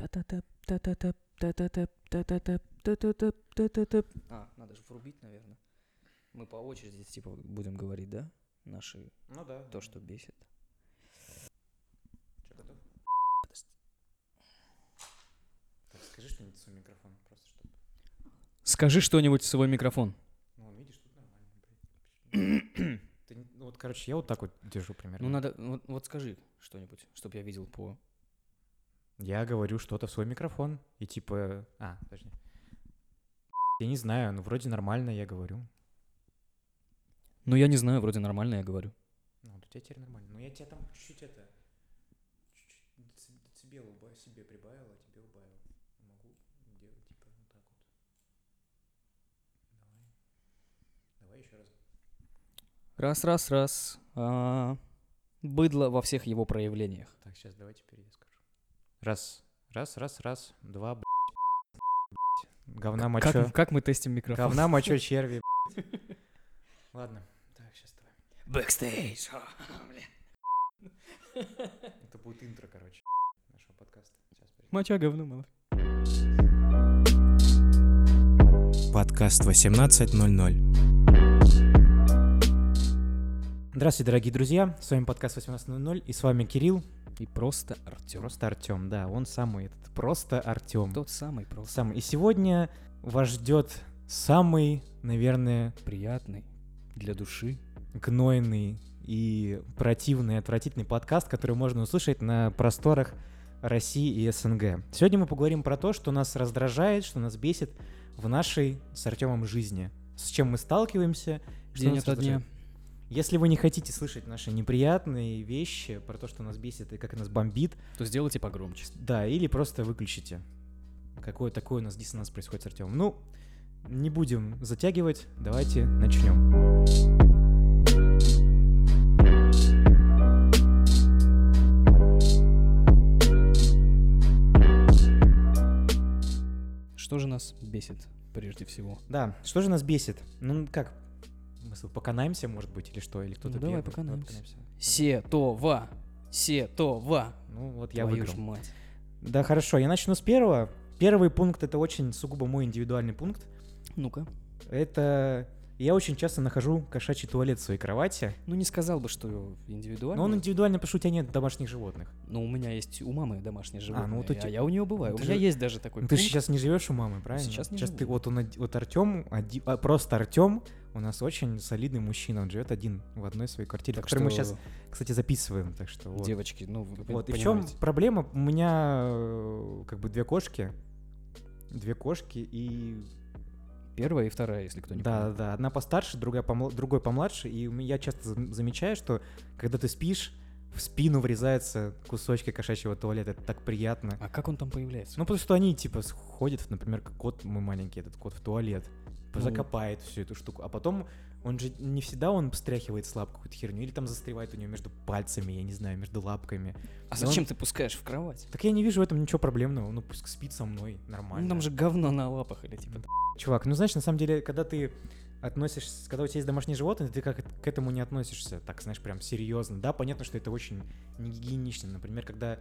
А, надо же врубить, наверное. Мы по очереди, типа, будем говорить, да? Наши... Ну да. То, что бесит. Че, готов? Так, скажи что-нибудь в свой микрофон, просто чтобы... Скажи что-нибудь в свой микрофон. Ну, видишь, тут нормально. Ты, ну, вот, короче, я вот так вот держу примерно. Ну, надо... Вот скажи что-нибудь, чтобы я видел по... Я говорю что-то в свой микрофон, и типа... А, подожди. Я не знаю, ну, вроде нормально я говорю. Ну, я не знаю, вроде нормально я говорю. Ну, вот у тебя теперь нормально. Ну, я тебя там чуть-чуть это... Чуть-чуть децибел себе прибавил, а тебе убавил. Могу делать, типа, вот так вот. Давай еще раз. Раз-раз-раз. Быдло во всех его проявлениях. Так, сейчас давай теперь я скажу. Раз, раз, раз, раз, два, блядь, говна, мочо. Как мы тестим микрофон? Говна, мочо, черви, блядь. Ладно, так, сейчас давай. Бэкстейдж. Это будет интро, короче, нашего подкаста. Моча, говно, мало. Подкаст 18.00. Здравствуйте, дорогие друзья, с вами подкаст 18.00 и с вами Кирилл. И просто Артём. Просто Артём, да, он самый этот, просто Артём. Тот самый просто. Самый. И сегодня вас ждет самый, наверное... Приятный, для души. Гнойный и противный, отвратительный подкаст, который можно услышать на просторах России и СНГ. Сегодня мы поговорим про то, что нас раздражает, что нас бесит в нашей с Артёмом жизни. С чем мы сталкиваемся. День ото дня. Если вы не хотите слышать наши неприятные вещи про то, что нас бесит и как нас бомбит, то сделайте погромче. Да, или просто выключите. Какое такое у нас диссонанс происходит с Артёмом. Ну, не будем затягивать, давайте начнем. Что же нас бесит прежде всего? Да, что же нас бесит? Ну, как... Мы поканаемся, может быть, или что? Или кто-то ну, давай поканаемся. Се-то-ва! Се-то-ва! Ну, вот я выиграл. Твою ж мать. Да, хорошо, я начну с первого. Первый пункт — это очень сугубо мой индивидуальный пункт. Ну-ка. Это... Я очень часто нахожу кошачий туалет в своей кровати. Ну, не сказал бы, что индивидуально. Но он индивидуальный, потому что у тебя нет домашних животных. Ну, у меня есть у мамы домашние животные, а ну, вот у тебя... я у нее бываю. Ну, у меня же... есть даже такой ну, пункт. Ты сейчас не живешь у мамы, правильно? Сейчас не живу. Ты... Вот Артём, просто Артём, у нас очень солидный мужчина, он живет один в одной своей квартире, которую что... мы сейчас, кстати, записываем. Так что, вот. Девочки, ну, вы понимаете. И в чем проблема? У меня как бы две кошки и... Первая и вторая, если кто не понимает. Да, одна постарше, другой помладше. И я часто замечаю, что когда ты спишь, в спину врезаются кусочки кошачьего туалета. Это так приятно. А как он там появляется? Ну, потому что они, типа, сходят, например, как кот мой маленький, этот кот в туалет, закопает всю эту штуку. А потом он же не всегда он встряхивает с лап какую-то херню. Или там застревает у него между пальцами, я не знаю, между лапками. А зачем ты пускаешь в кровать? Так я не вижу в этом ничего проблемного. Ну, пусть спит со мной, нормально. Ну, там же говно на лапах или типа... Чувак, ну знаешь, на самом деле, когда ты относишься, когда у тебя есть домашние животные, ты как к этому не относишься, так, знаешь, прям серьезно. Да, понятно, что это очень негигиенично. Например, когда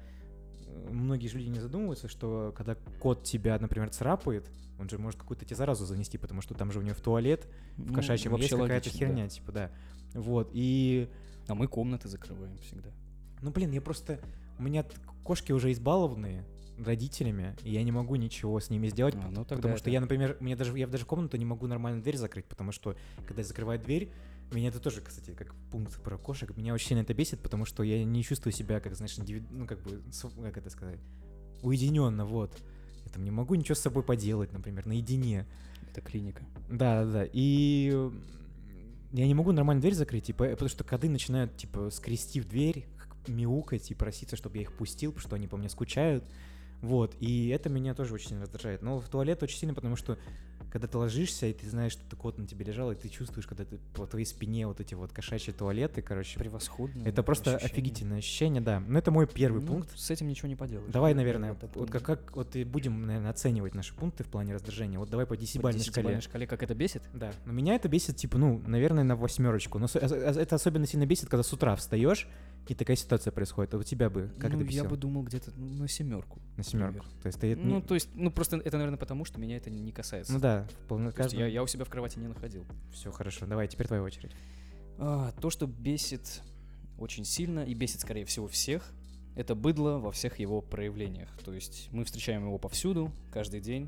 многие же люди не задумываются, что когда кот тебя, например, царапает, он же может какую-то тебе заразу занести, потому что там же у него в туалет, в кошачьем есть какая-то херня, да. Типа, да. Вот, и... А мы комнаты закрываем всегда. Ну, блин, я просто... У меня кошки уже избалованные, родителями, и я не могу ничего с ними сделать, ну, потому что это... я, например, я даже комнату не могу нормально дверь закрыть, потому что, когда я закрываю дверь, меня это тоже, кстати, как пункт про кошек, меня очень сильно это бесит, потому что я не чувствую себя, как, знаешь, ну, как бы, как это сказать, уединенно, вот. Я там не могу ничего с собой поделать, например, наедине. Это клиника. Да, и я не могу нормально дверь закрыть, типа, потому что коты начинают, типа, скрести в дверь, мяукать и проситься, чтобы я их пустил, потому что они по мне скучают. Вот, и это меня тоже очень сильно раздражает. Но в туалет очень сильно, потому что когда ты ложишься, и ты знаешь, что кот на тебе лежал, и ты чувствуешь, когда ты по твоей спине вот эти вот кошачьи туалеты, короче. Превосходно. Это просто ощущение. Офигительное ощущение, да. Но это мой первый пункт. С этим ничего не поделаешь. Давай, наверное, вот как вот и будем, наверное, оценивать наши пункты в плане раздражения. Вот давай по десятибалльной шкале. По десятибалльной шкале, как это бесит? Да. Но меня это бесит, типа, ну, наверное, на 8. Но это особенно сильно бесит, когда с утра встаешь, и такая ситуация происходит. А у тебя бы как это бесило? Я бы думал где-то на 7. На 7. То есть, просто это, наверное, потому, что меня это не касается. Ну да. Я у себя в кровати не находил. Все хорошо, давай, теперь твоя очередь. То, что бесит очень сильно и бесит, скорее всего, всех, это быдло во всех его проявлениях. То есть мы встречаем его повсюду, каждый день,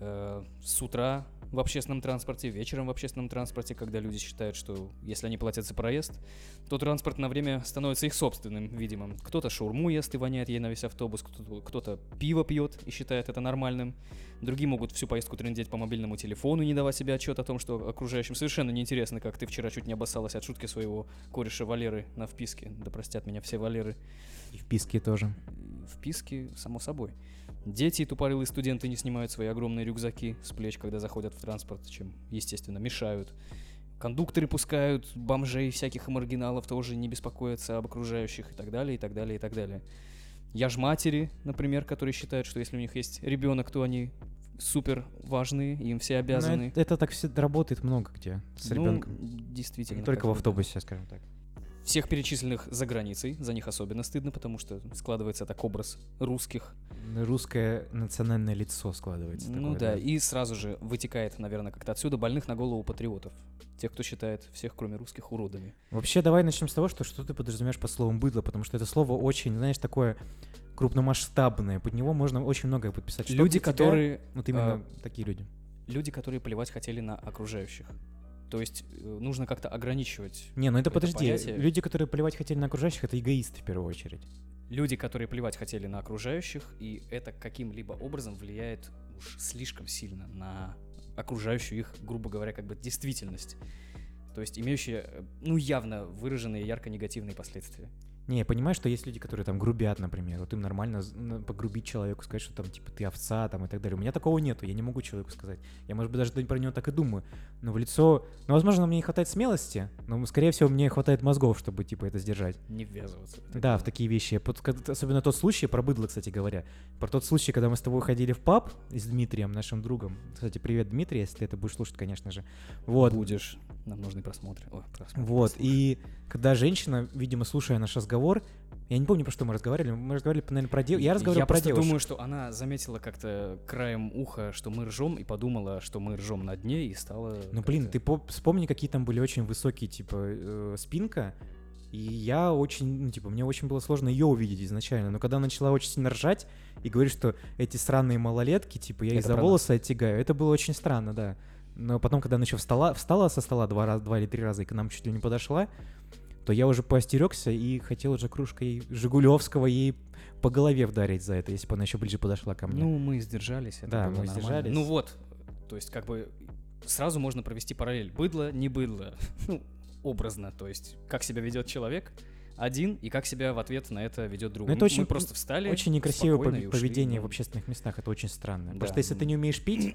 с утра в общественном транспорте, вечером в общественном транспорте, когда люди считают, что если они платят за проезд, то транспорт на время становится их собственным, видимым. Кто-то шаурму ест и воняет ей на весь автобус, кто-то пиво пьет и считает это нормальным. Другие могут всю поездку трындеть по мобильному телефону, не давая себе отчет о том, что окружающим совершенно неинтересно, как ты вчера чуть не обоссалась от шутки своего кореша Валеры на вписке. Да простят меня все Валеры. И вписки тоже. Вписки, само собой. Дети и тупорылые студенты не снимают свои огромные рюкзаки с плеч, когда заходят в транспорт, чем, естественно, мешают. Кондукторы пускают бомжей всяких и маргиналов, тоже не беспокоятся об окружающих и так далее, и так далее, и так далее. Я ж матери, например, которые считают, что если у них есть ребенок, то они супер важные, им все обязаны. Это так все работает много где с ребенком. Действительно. Не только в автобусе, скажем так. Всех перечисленных за границей, за них особенно стыдно, потому что складывается так образ русских. Русское национальное лицо складывается. Ну такое, да, и сразу же вытекает, наверное, как-то отсюда больных на голову патриотов. Тех, кто считает всех, кроме русских, уродами. Вообще, давай начнем с того, что ты подразумеваешь под словом «быдло», потому что это слово очень, знаешь, такое крупномасштабное. Под него можно очень многое подписать. Люди, которые... Вот именно такие люди. Люди, которые плевать хотели на окружающих. То есть нужно как-то ограничивать. Не, ну это подожди. Понятие. Люди, которые плевать хотели на окружающих, это эгоисты в первую очередь. Люди, которые плевать хотели на окружающих, и это каким-либо образом влияет уж слишком сильно на окружающую их, грубо говоря, как бы действительность. То есть имеющие, ну, явно выраженные ярко негативные последствия. Не, я понимаю, что есть люди, которые там грубят, например. Вот им нормально погрубить человеку, сказать, что там, типа, ты овца, там, и так далее. У меня такого нету, я не могу человеку сказать. Я, может быть, даже про него так и думаю. Но в лицо... Ну, возможно, мне не хватает смелости, но, скорее всего, мне хватает мозгов, чтобы, типа, это сдержать. Не ввязываться. Да, в такие вещи. Особенно тот случай, про быдло, кстати говоря. Про тот случай, когда мы с тобой ходили в паб с Дмитрием, нашим другом. Кстати, привет, Дмитрий, если ты это будешь слушать, конечно же. Вот. Будешь. Нам нужны просмотры. Вот, и когда женщина, видимо, слушая наш разговор, я не помню, про что мы разговаривали. Мы разговаривали, наверное, про девушку. Я разговаривал про девушку. Я думаю, что она заметила как-то краем уха, что мы ржем, и подумала, что мы ржем над ней, и стала... Ну, блин, ты вспомни, какие там были очень высокие, типа, спинка, и я очень, ну, типа, мне очень было сложно ее увидеть изначально, но когда она начала очень сильно ржать и говорит, что эти сраные малолетки, типа, я их за волосы оттягаю, это было очень странно, да. Но потом, когда она еще встала со стола 2 или 3 раза и к нам чуть ли не подошла, то я уже поостерегся и хотел уже кружкой Жигулевского ей по голове вдарить за это, если бы она еще ближе подошла ко мне. Ну, мы сдержались. Это да, мы сдержались. Ну вот, то есть как бы сразу можно провести параллель. Быдло, не быдло. Ну, образно, то есть как себя ведет человек один и как себя в ответ на это ведет другой. Это очень, мы просто встали, очень некрасивое поведение в общественных местах, это очень странно. Да. Потому что если ты не умеешь пить...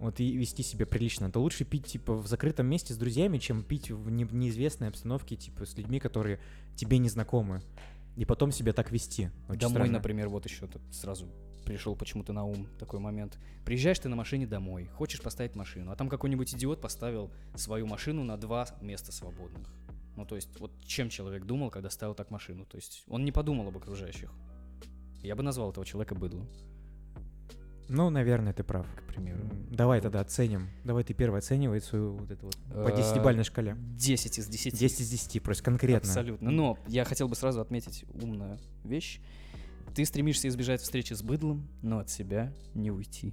Вот и вести себя прилично, то лучше пить, типа, в закрытом месте с друзьями, чем пить в неизвестной обстановке, типа, с людьми, которые тебе не знакомы, и потом себя так вести. Очень домой, странно. Например, вот еще сразу пришел почему-то на ум такой момент. Приезжаешь ты на машине домой, хочешь поставить машину, а там какой-нибудь идиот поставил свою машину на 2 места свободных. Ну, то есть, вот чем человек думал, когда ставил так машину? То есть, он не подумал об окружающих. Я бы назвал этого человека быдлом. Ну, наверное, ты прав, к примеру. Давай тогда оценим. Давай ты первый оценивай свою вот эту вот по 10-бальной шкале. 10 из 10. 10 из 10, просто конкретно. Абсолютно. Но я хотел бы сразу отметить умную вещь. Ты стремишься избежать встречи с быдлом, но от себя не уйти.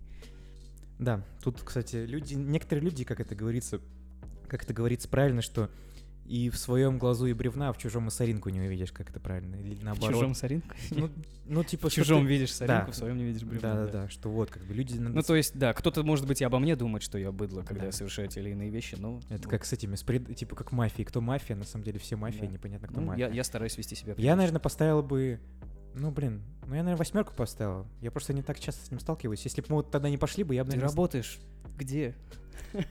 Да, тут, кстати, некоторые люди, как это говорится правильно, что и в своем глазу и бревна, а в чужом и соринку не увидишь, как это правильно. Или наоборот. В чужом соринку? Ну, типа, в чужом ты... видишь соринку, да. В своем не видишь бревна. Да, что вот, как бы люди... Надо... Ну, то есть, да, кто-то, может быть, и обо мне думает, что я быдло, когда я совершаю те или иные вещи, но... Это как с этими, типа, как мафии. Кто мафия? На самом деле все мафия, непонятно, кто мафия. Я стараюсь вести себя... Я, наверное, поставил бы... Ну, блин, ну я, наверное, 8 поставил. Я просто не так часто с ним сталкиваюсь. Если бы мы вот тогда не пошли бы, я бы... Ты работаешь? Где?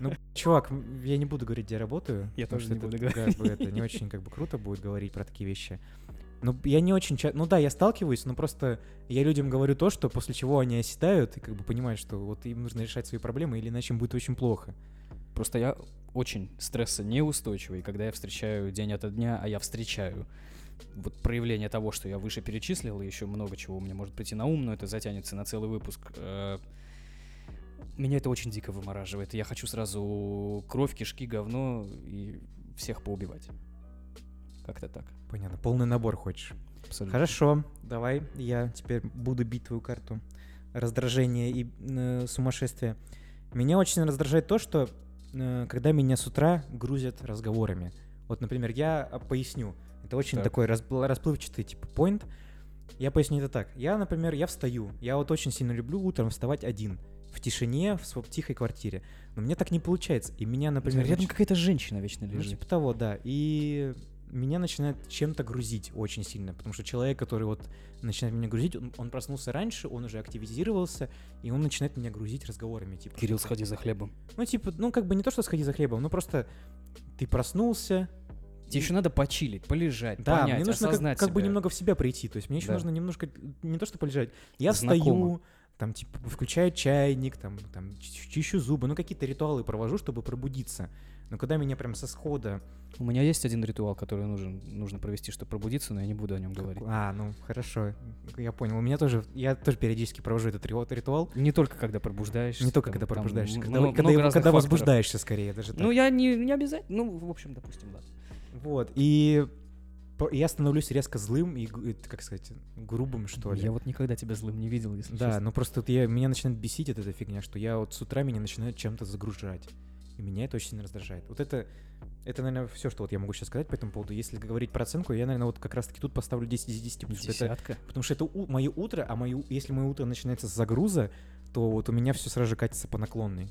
Ну, чувак, я не буду говорить, где я работаю. Я тоже не буду говорить. Это не очень как бы круто будет говорить про такие вещи. Ну, я не очень часто... Ну да, я сталкиваюсь, но просто я людям говорю то, что после чего они оседают и как бы понимают, что вот им нужно решать свои проблемы, или иначе им будет очень плохо. Просто я очень стрессонеустойчивый, когда я встречаю день ото дня, а я встречаю вот проявление того, что я выше перечислил, и еще много чего у меня может прийти на ум, но это затянется на целый выпуск. Меня это очень дико вымораживает, и я хочу сразу кровь, кишки, говно и всех поубивать. Как-то так. Понятно. Полный набор хочешь. Абсолютно. Хорошо. Давай я теперь буду бить твою карту. Раздражение и сумасшествие. Меня очень раздражает то, что когда меня с утра грузят разговорами. Вот, например, я поясню. Это очень такой расплывчатый типа поинт. Я поясню это так. Я, например, встаю. Я вот очень сильно люблю утром вставать один. В тишине, в тихой квартире. Но мне так не получается. И меня, например... Рядом какая-то женщина вечно лежит. Ну, типа того, да. И... Меня начинает чем-то грузить очень сильно, потому что человек, который вот начинает меня грузить, он проснулся раньше, он уже активизировался, и он начинает меня грузить разговорами, типа... Кирилл, сходи за хлебом. Ну, типа, ну, как бы не то, что сходи за хлебом, но просто ты проснулся... Тебе еще надо почилить, полежать, да, понять, мне нужно осознать как бы немного в себя прийти, то есть мне еще нужно немножко, не то, что полежать, я встаю... Там, типа, включаю чайник, там чищу зубы, ну, какие-то ритуалы провожу, чтобы пробудиться. Но когда меня прям со схода... У меня есть один ритуал, который нужно провести, чтобы пробудиться, но я не буду о нем говорить. А, ну, хорошо, я понял. У меня тоже... Я тоже периодически провожу этот ритуал. Не только когда пробуждаешься. Не только когда пробуждаешься. Когда возбуждаешься, скорее, даже так. Ну, я не обязательно... Ну, в общем, допустим, ладно. Вот, и... Я становлюсь резко злым и, как сказать, грубым, что ли. Я вот никогда тебя злым не видел, если честно. Да, но просто вот меня начинает бесить эта фигня, что я вот с утра меня начинают чем-то загружать. И меня это очень сильно раздражает. Вот это, наверное, все, что вот я могу сейчас сказать по этому поводу. Если говорить про оценку, я, наверное, вот как раз-таки тут поставлю 10 из 10. Потому что это мое утро, а если мое утро начинается с загруза, то вот у меня все сразу же катится по наклонной.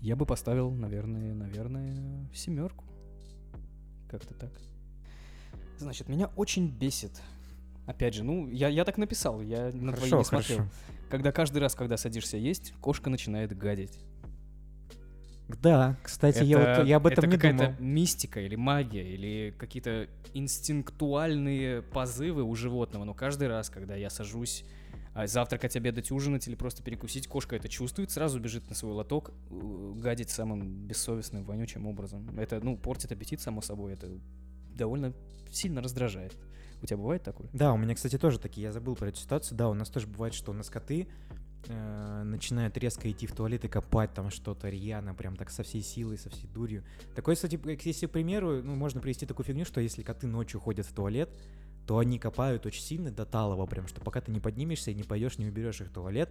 Я бы поставил, наверное, 7. Как-то так. Значит, меня очень бесит. Опять же, ну, я так написал, я на твои не смотрел. Хорошо. Когда каждый раз, когда садишься есть, кошка начинает гадить. Да, кстати, я об этом не думал. Это какая-то мистика или магия, или какие-то инстинктуальные позывы у животного. Но каждый раз, когда я сажусь завтракать, обедать, ужинать или просто перекусить, кошка это чувствует, сразу бежит на свой лоток гадить самым бессовестным, вонючим образом. Это, ну, портит аппетит, само собой, это... довольно сильно раздражает. У тебя бывает такое? Да, у меня, кстати, тоже такие. Я забыл про эту ситуацию. Да, у нас тоже бывает, что у нас коты начинают резко идти в туалет и копать там что-то рьяно, прям так со всей силой, со всей дурью. Такое, кстати, если, к примеру, ну, можно привести такую фигню, что если коты ночью ходят в туалет, то они копают очень сильно до талого прям, что пока ты не поднимешься и не пойдешь, не уберешь их в туалет,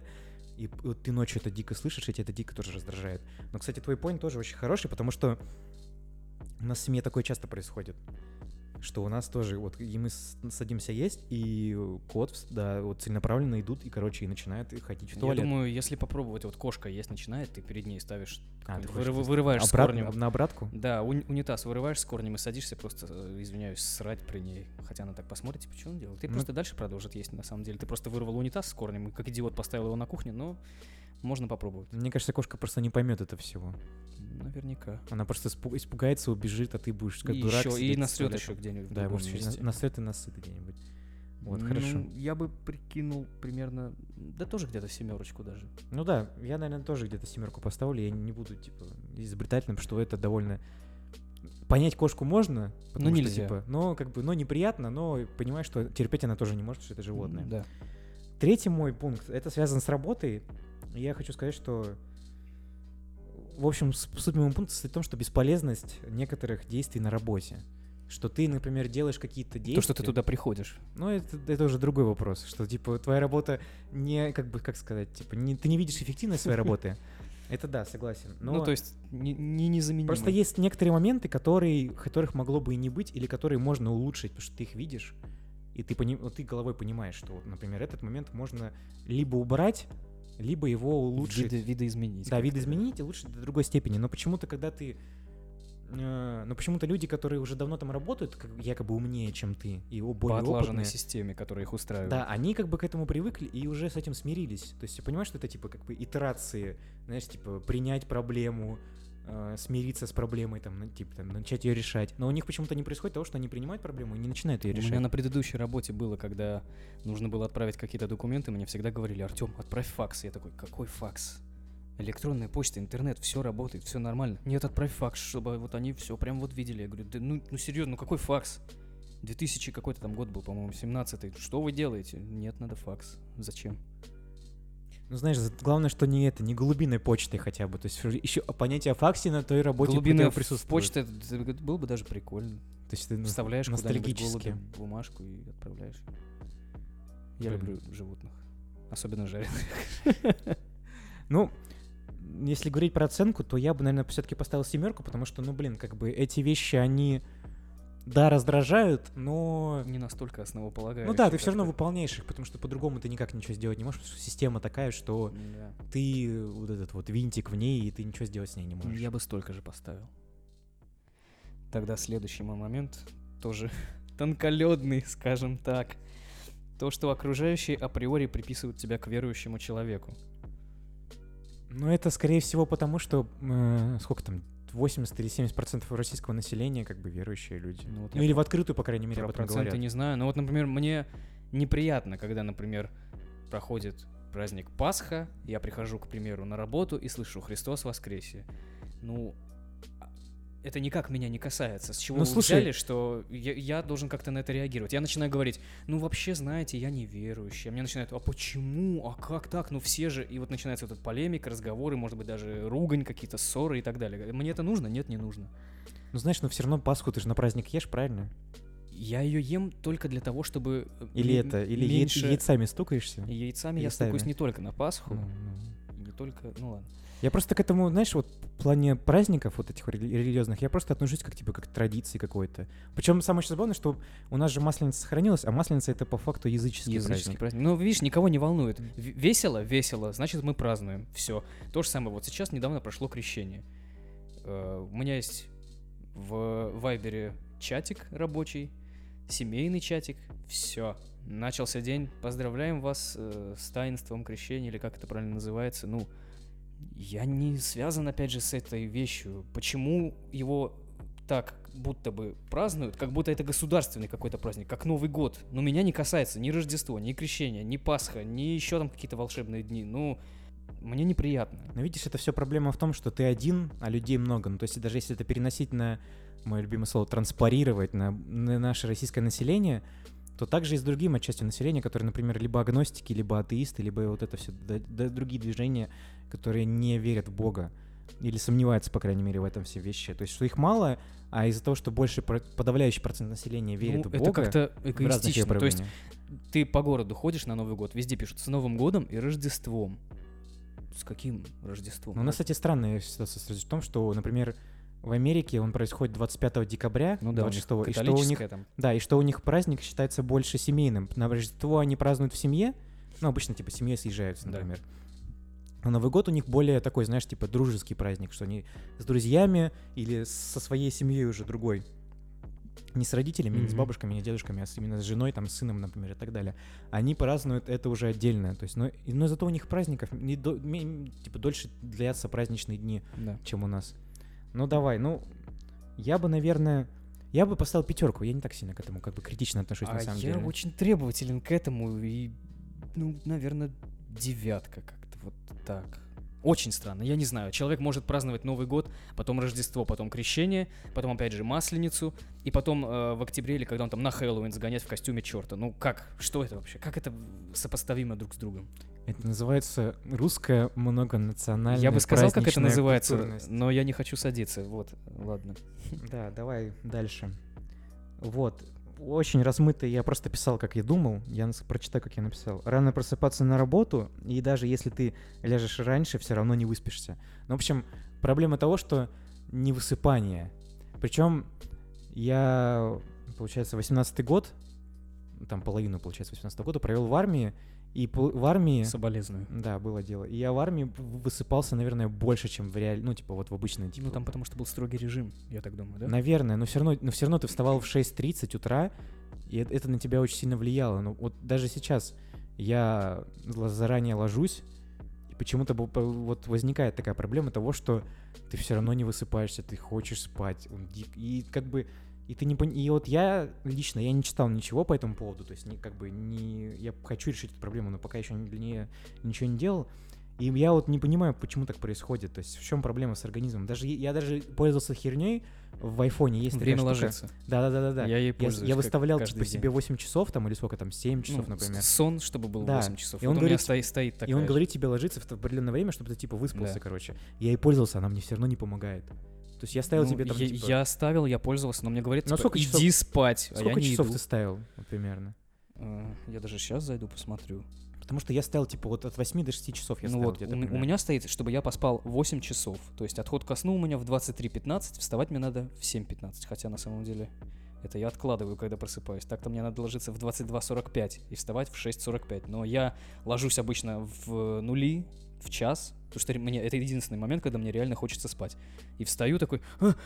и вот ты ночью это дико слышишь, и тебя это дико тоже раздражает. Но, кстати, твой поинт тоже очень хороший, потому что у нас в семье такое часто происходит, что у нас тоже, вот, и мы садимся есть, и кот, да, вот, целенаправленно идут, и, короче, и начинают ходить в туалет. Я думаю, если попробовать, вот, кошка есть, начинает, ты перед ней ставишь, вырываешь с корнем. На обратку? Да, унитаз вырываешь с корнем и садишься просто, извиняюсь, срать при ней, хотя она так посмотрит, типа, что он делает? Ты просто дальше продолжит есть, на самом деле, ты просто вырвал унитаз с корнем, и как идиот поставил его на кухне, но... Можно попробовать. Мне кажется, кошка просто не поймет это всего. Наверняка. Она просто испугается, убежит, а ты будешь как и дурак. Еще, и насрет еще где-нибудь. Да, может, насрет и насыт где-нибудь. Вот, ну, хорошо. Я бы прикинул примерно... Да тоже где-то 7 даже. Ну да, я, наверное, тоже где-то 7 поставлю. Я не буду, типа, изобретательным, что это довольно... Понять кошку можно, потому что, нельзя. Типа... Но, как бы, но неприятно, но понимаешь, что терпеть она тоже не может, потому что это животное. Да. Третий мой пункт, это связано с работой. Я хочу сказать, что, в общем, суть моего пункта состоит в том, что бесполезность некоторых действий на работе. Что ты, например, делаешь какие-то действия... То, что ты туда приходишь. Ну, это уже другой вопрос, что, типа, твоя работа не, как бы, как сказать, типа, ты не видишь эффективность своей работы. Это да, согласен. Но ну, то есть, незаменимо. Просто есть некоторые моменты, которых могло бы и не быть, или которые можно улучшить, потому что ты их видишь, и ты головой понимаешь, что, например, этот момент можно либо убрать, либо его улучшить. Видоизменить. Да, видоизменить и улучшить до другой степени. Но почему-то, когда ты но почему-то люди, которые уже давно там работают, якобы умнее, чем ты, и более опытные. По отлаженной системе, которая их устраивает. Да, они как бы к этому привыкли и уже с этим смирились. То есть ты понимаешь, что это типа как бы итерации, знаешь, типа принять проблему, смириться с проблемой, там, типа, там, начать ее решать. Но у них почему-то не происходит того, что они принимают проблему и не начинают ее решать. У меня на предыдущей работе было, когда нужно было отправить какие-то документы, мне всегда говорили: Артём, отправь факс. Я такой: какой факс? Электронная почта, интернет, все работает, все нормально. Нет, отправь факс, чтобы вот они все прям вот видели. Я говорю: да ну серьезно, ну какой факс? 2000 какой-то там год был, по-моему, 17-й. Что вы делаете? Нет, надо факс. Зачем? Ну, знаешь, главное, что не это, не глубинной почтой хотя бы. То есть еще понятие о факсе на той работе глубина присутствует. Глубинная почта было бы даже прикольно. То есть ты вставляешь куда-нибудь голубя бумажку и отправляешь. Я люблю животных. Особенно жареных. Ну, если говорить про оценку, то я бы, наверное, все-таки поставил 7, потому что, ну, блин, как бы эти вещи, они, да, раздражают, но... Не настолько основополагающие. Ну да, ты все равно выполняешь их, потому что по-другому ты никак ничего сделать не можешь, потому что система такая, что ты вот этот вот винтик в ней, и ты ничего сделать с ней не можешь. Я бы столько же поставил. Тогда следующий мой момент, тоже тонколёдный, скажем так. То, что окружающие априори приписывают тебя к верующему человеку. Ну, это, скорее всего, потому что, сколько там, 80 или 70% российского населения как бы верующие люди. Ну, вот или в открытую, по крайней мере, об этом говорят. Проценты не знаю, но вот, например, мне неприятно, когда, например, проходит праздник Пасха, я прихожу, к примеру, на работу и слышу: «Христос воскресе». Ну, это никак меня не касается. С чего, ну, вы взяли, что я должен как-то на это реагировать? Я начинаю говорить: ну, вообще, знаете, я неверующий. А мне начинают: а почему? А как так? Ну, все же... И вот начинается вот этот полемик, разговоры, может быть, даже ругань, какие-то ссоры и так далее. Мне это нужно? Нет, не нужно. Ну, знаешь, но все равно Пасху ты же на праздник ешь, правильно? Я ее ем только для того, чтобы... Или это, или меньше... яйцами стукаешься? Яйцами я стукаюсь не только на Пасху, не только... Ну, ладно. Я просто к этому, знаешь, вот в плане праздников вот этих религиозных, я просто отношусь как, типа, как к традиции какой-то. Причем самое забавное, что у нас же Масленица сохранилась, а Масленица — это по факту языческий праздник. Ну, видишь, никого не волнует. Весело, значит, мы празднуем. Все. То же самое. Вот сейчас недавно прошло Крещение. У меня есть в Вайбере чатик рабочий, семейный чатик. Все. Начался день. Поздравляем вас с таинством Крещения, или как это правильно называется. Ну, я не связан, опять же, с этой вещью. Почему его так будто бы празднуют, как будто это государственный какой-то праздник, как Новый год? Но меня не касается ни Рождество, ни Крещение, ни Пасха, ни еще там какие-то волшебные дни. Ну, мне неприятно. Но видишь, это все проблема в том, что ты один, а людей много. Ну, то есть даже если это переносить на, мое любимое слово, транспарировать на наше российское население, то также и с другим отчасти населения, которые, например, либо агностики, либо атеисты, либо вот это все, да, другие движения, которые не верят в Бога или сомневаются, по крайней мере, в этом все вещи. То есть, что их мало, а из-за того, что больше подавляющий процент населения верит в Бога... это как-то эгоистично. То есть, ты по городу ходишь на Новый год, везде пишут: с Новым годом и Рождеством. С каким Рождеством? Ну, у нас, кстати, странная ситуация в том, что, например, в Америке он происходит 25 декабря, 26-го, и что у них, да, и что у них праздник считается больше семейным. На Рождество они празднуют в семье, ну, обычно, типа, семьей съезжаются, например. А Новый год у них более такой, знаешь, типа, дружеский праздник, что они с друзьями или со своей семьей уже другой. Не с родителями, не с бабушками, не с дедушками, а именно с женой, там, с сыном, например, и так далее. Они празднуют это уже отдельно. То есть, но зато у них праздников, типа, дольше длятся праздничные дни, чем у нас. Ну давай, я бы, наверное, поставил 5, я не так сильно к этому как бы критично отношусь, на самом деле. А я очень требователен к этому, и, наверное, 9 как-то вот так. Очень странно, я не знаю, человек может праздновать Новый год, потом Рождество, потом Крещение, потом опять же Масленицу, и потом в октябре, или когда он там на Хэллоуин, загонять в костюме черта. Ну как, что это вообще, как это сопоставимо друг с другом? Это называется русская многонациональная. Я бы сказал, как это называется, но я не хочу садиться. Вот, ладно. Да, давай дальше. Вот. Очень размытый. Я просто писал, как я думал. Я прочитаю, как я написал. Рано просыпаться на работу, и даже если ты ляжешь раньше, все равно не выспишься. Ну, в общем, проблема того, что невысыпание. Причем получается, 18-й год, там половину, 18-го года провел в армии. И в армии... Соболезную. Да, было дело. И я в армии высыпался, наверное, больше, чем в реальной... Ну, типа, вот в обычной... Типа... Ну, там потому что был строгий режим, я так думаю, да? Наверное, но все равно ты вставал в 6:30 утра, и это на тебя очень сильно влияло. Но вот даже сейчас я заранее ложусь, и почему-то вот возникает такая проблема того, что ты все равно не высыпаешься, ты хочешь спать. И как бы... И ты не пон... И вот я лично, я не читал ничего по этому поводу, то есть я хочу решить эту проблему, но пока еще ничего не делал. И я вот не понимаю, почему так происходит, то есть в чем проблема с организмом. Я даже пользовался херней в айфоне. Есть время ложиться. Да. Я ей пользуюсь. Я выставлял типа себе 8 часов там, или сколько там, 7 часов, например. Сон, чтобы был 8 часов. И он говорит, стоит такая. И он говорит тебе ложиться в определенное время, чтобы ты типа выспался, короче. Я ей пользовался, она мне все равно не помогает. То есть я ставил тебе там... типа... Я ставил, я пользовался, но мне говорят, типа, иди спать, а я не иду. Сколько часов ты ставил, вот, примерно? Я даже сейчас зайду, посмотрю. Потому что я ставил, типа, вот от 8 до 6 часов я ставил. Вот, у меня стоит, чтобы я поспал 8 часов. То есть отход ко сну у меня в 23:15, вставать мне надо в 7:15. Хотя на самом деле это я откладываю, когда просыпаюсь. Так-то мне надо ложиться в 22:45 и вставать в 6:45. Но я ложусь обычно в нули, в час, потому что это единственный момент, когда мне реально хочется спать. И встаю такой,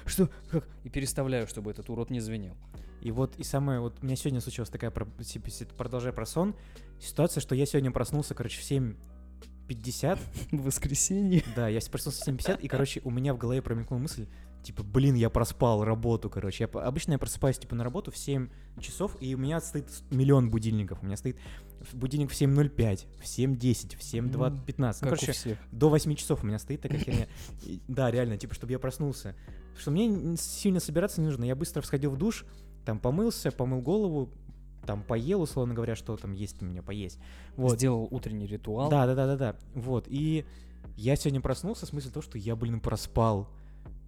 что, как? И переставляю, чтобы этот урод не звенел. И вот, и самое, вот у меня сегодня случилась такая, продолжая про сон, ситуация, что я сегодня проснулся, короче, в 7:50. В воскресенье. Да, я проснулся в 7:50, и, короче, у меня в голове промелькнула мысль, типа, блин, я проспал работу, короче. Обычно я просыпаюсь, типа, на работу в 7 часов, и у меня стоит миллион будильников. У меня стоит будильник в 7:05, в 7:10, в 7:15. Ну, короче, до 8 часов у меня стоит такая херня. Да, реально, типа, чтобы я проснулся. Потому что мне сильно собираться не нужно. Я быстро всходил в душ, там помылся, помыл голову, там поел, условно говоря, что там есть у меня поесть. Вот. Сделал утренний ритуал. Да. Вот, и я сегодня проснулся с мыслью того, что я, блин, проспал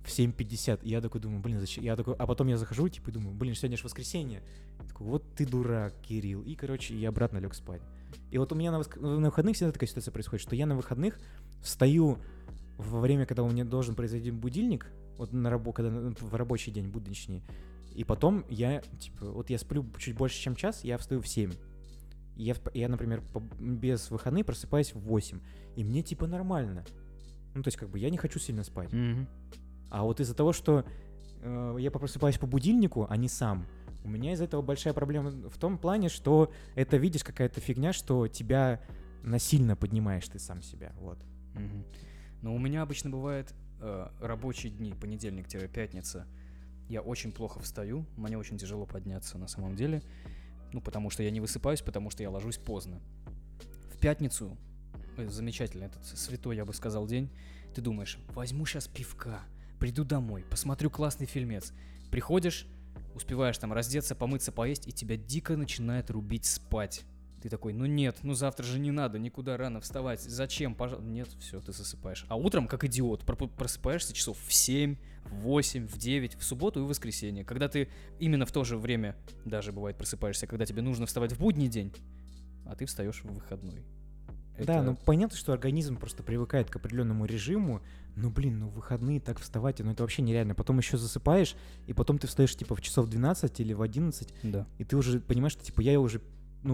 в 7:50, и я такой думаю, блин, зачем? Я такой, а потом я захожу, типа, и думаю, блин, сегодня же воскресенье. Я такой, вот ты дурак, Кирилл. И, короче, я обратно лег спать. И вот у меня на выходных всегда такая ситуация происходит, что я на выходных встаю во время, когда у меня должен произойти будильник, вот на когда в рабочий день, будничный, и потом я, типа, вот я сплю чуть больше, чем час, я встаю в 7. Я, например, без выходных просыпаюсь в 8. И мне, типа, нормально. Ну, то есть, как бы, я не хочу сильно спать. Mm-hmm. А вот из-за того, что я просыпаюсь по будильнику, а не сам, у меня из-за этого большая проблема в том плане, что это, видишь, какая-то фигня, что тебя насильно поднимаешь ты сам себя, вот. Mm-hmm. Но у меня обычно бывает рабочие дни, понедельник-пятница, я очень плохо встаю, мне очень тяжело подняться на самом деле, ну, потому что я не высыпаюсь, потому что я ложусь поздно. В пятницу, замечательно, этот святой, я бы сказал, день, ты думаешь, возьму сейчас пивка, приду домой, посмотрю классный фильмец. Приходишь, успеваешь там раздеться, помыться, поесть, и тебя дико начинает рубить спать. Ты такой, ну нет, ну завтра же не надо, никуда рано вставать, зачем, нет, все, ты засыпаешь. А утром, как идиот, просыпаешься часов в 7, в 8, в 9, в субботу и в воскресенье. Когда ты именно в то же время, даже бывает, просыпаешься, когда тебе нужно вставать в будний день, а ты встаешь в выходной. Да, ну понятно, что организм просто привыкает к определенному режиму, но, блин, в выходные так вставать, это вообще нереально. Потом еще засыпаешь, и потом ты встаешь, типа, в часов 12 или в 11, да. И ты уже понимаешь, что, типа, я уже,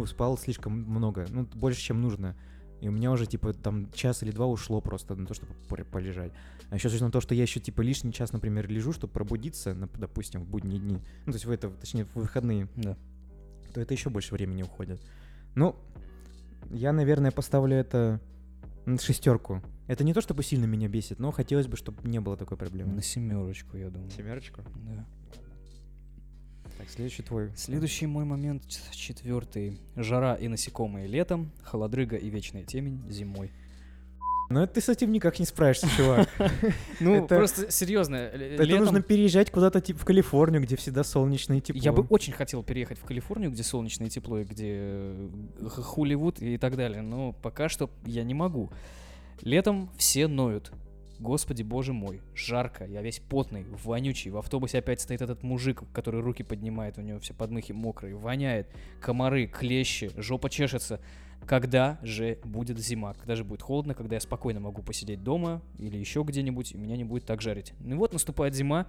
спал слишком много, больше, чем нужно. И у меня уже, типа, там час или два ушло просто на то, чтобы полежать. А еще, собственно, то, что я еще, типа, лишний час, например, лежу, чтобы пробудиться, допустим, в будние дни, в выходные, да, то это еще больше времени уходит. Я, наверное, поставлю это 6. Это не то, чтобы сильно меня бесит, но хотелось бы, чтобы не было такой проблемы. На 7, я думаю. 7? Да. Так, следующий твой. Следующий мой момент, 4. Жара и насекомые летом, холодрыга и вечная темень зимой. Ты с этим никак не справишься, чувак. Просто серьезно. Это нужно переезжать куда-то в Калифорнию, где всегда солнечное тепло. Я бы очень хотел переехать в Калифорнию, где солнечное тепло, и где Холливуд и так далее, но пока что я не могу. Летом все ноют. Господи, боже мой, жарко, я весь потный, вонючий, в автобусе опять стоит этот мужик, который руки поднимает, у него все подмыхи мокрые, воняет, комары, клещи, жопа чешется. Когда же будет зима? Когда же будет холодно? Когда я спокойно могу посидеть дома или еще где-нибудь, и меня не будет так жарить? Ну вот наступает зима,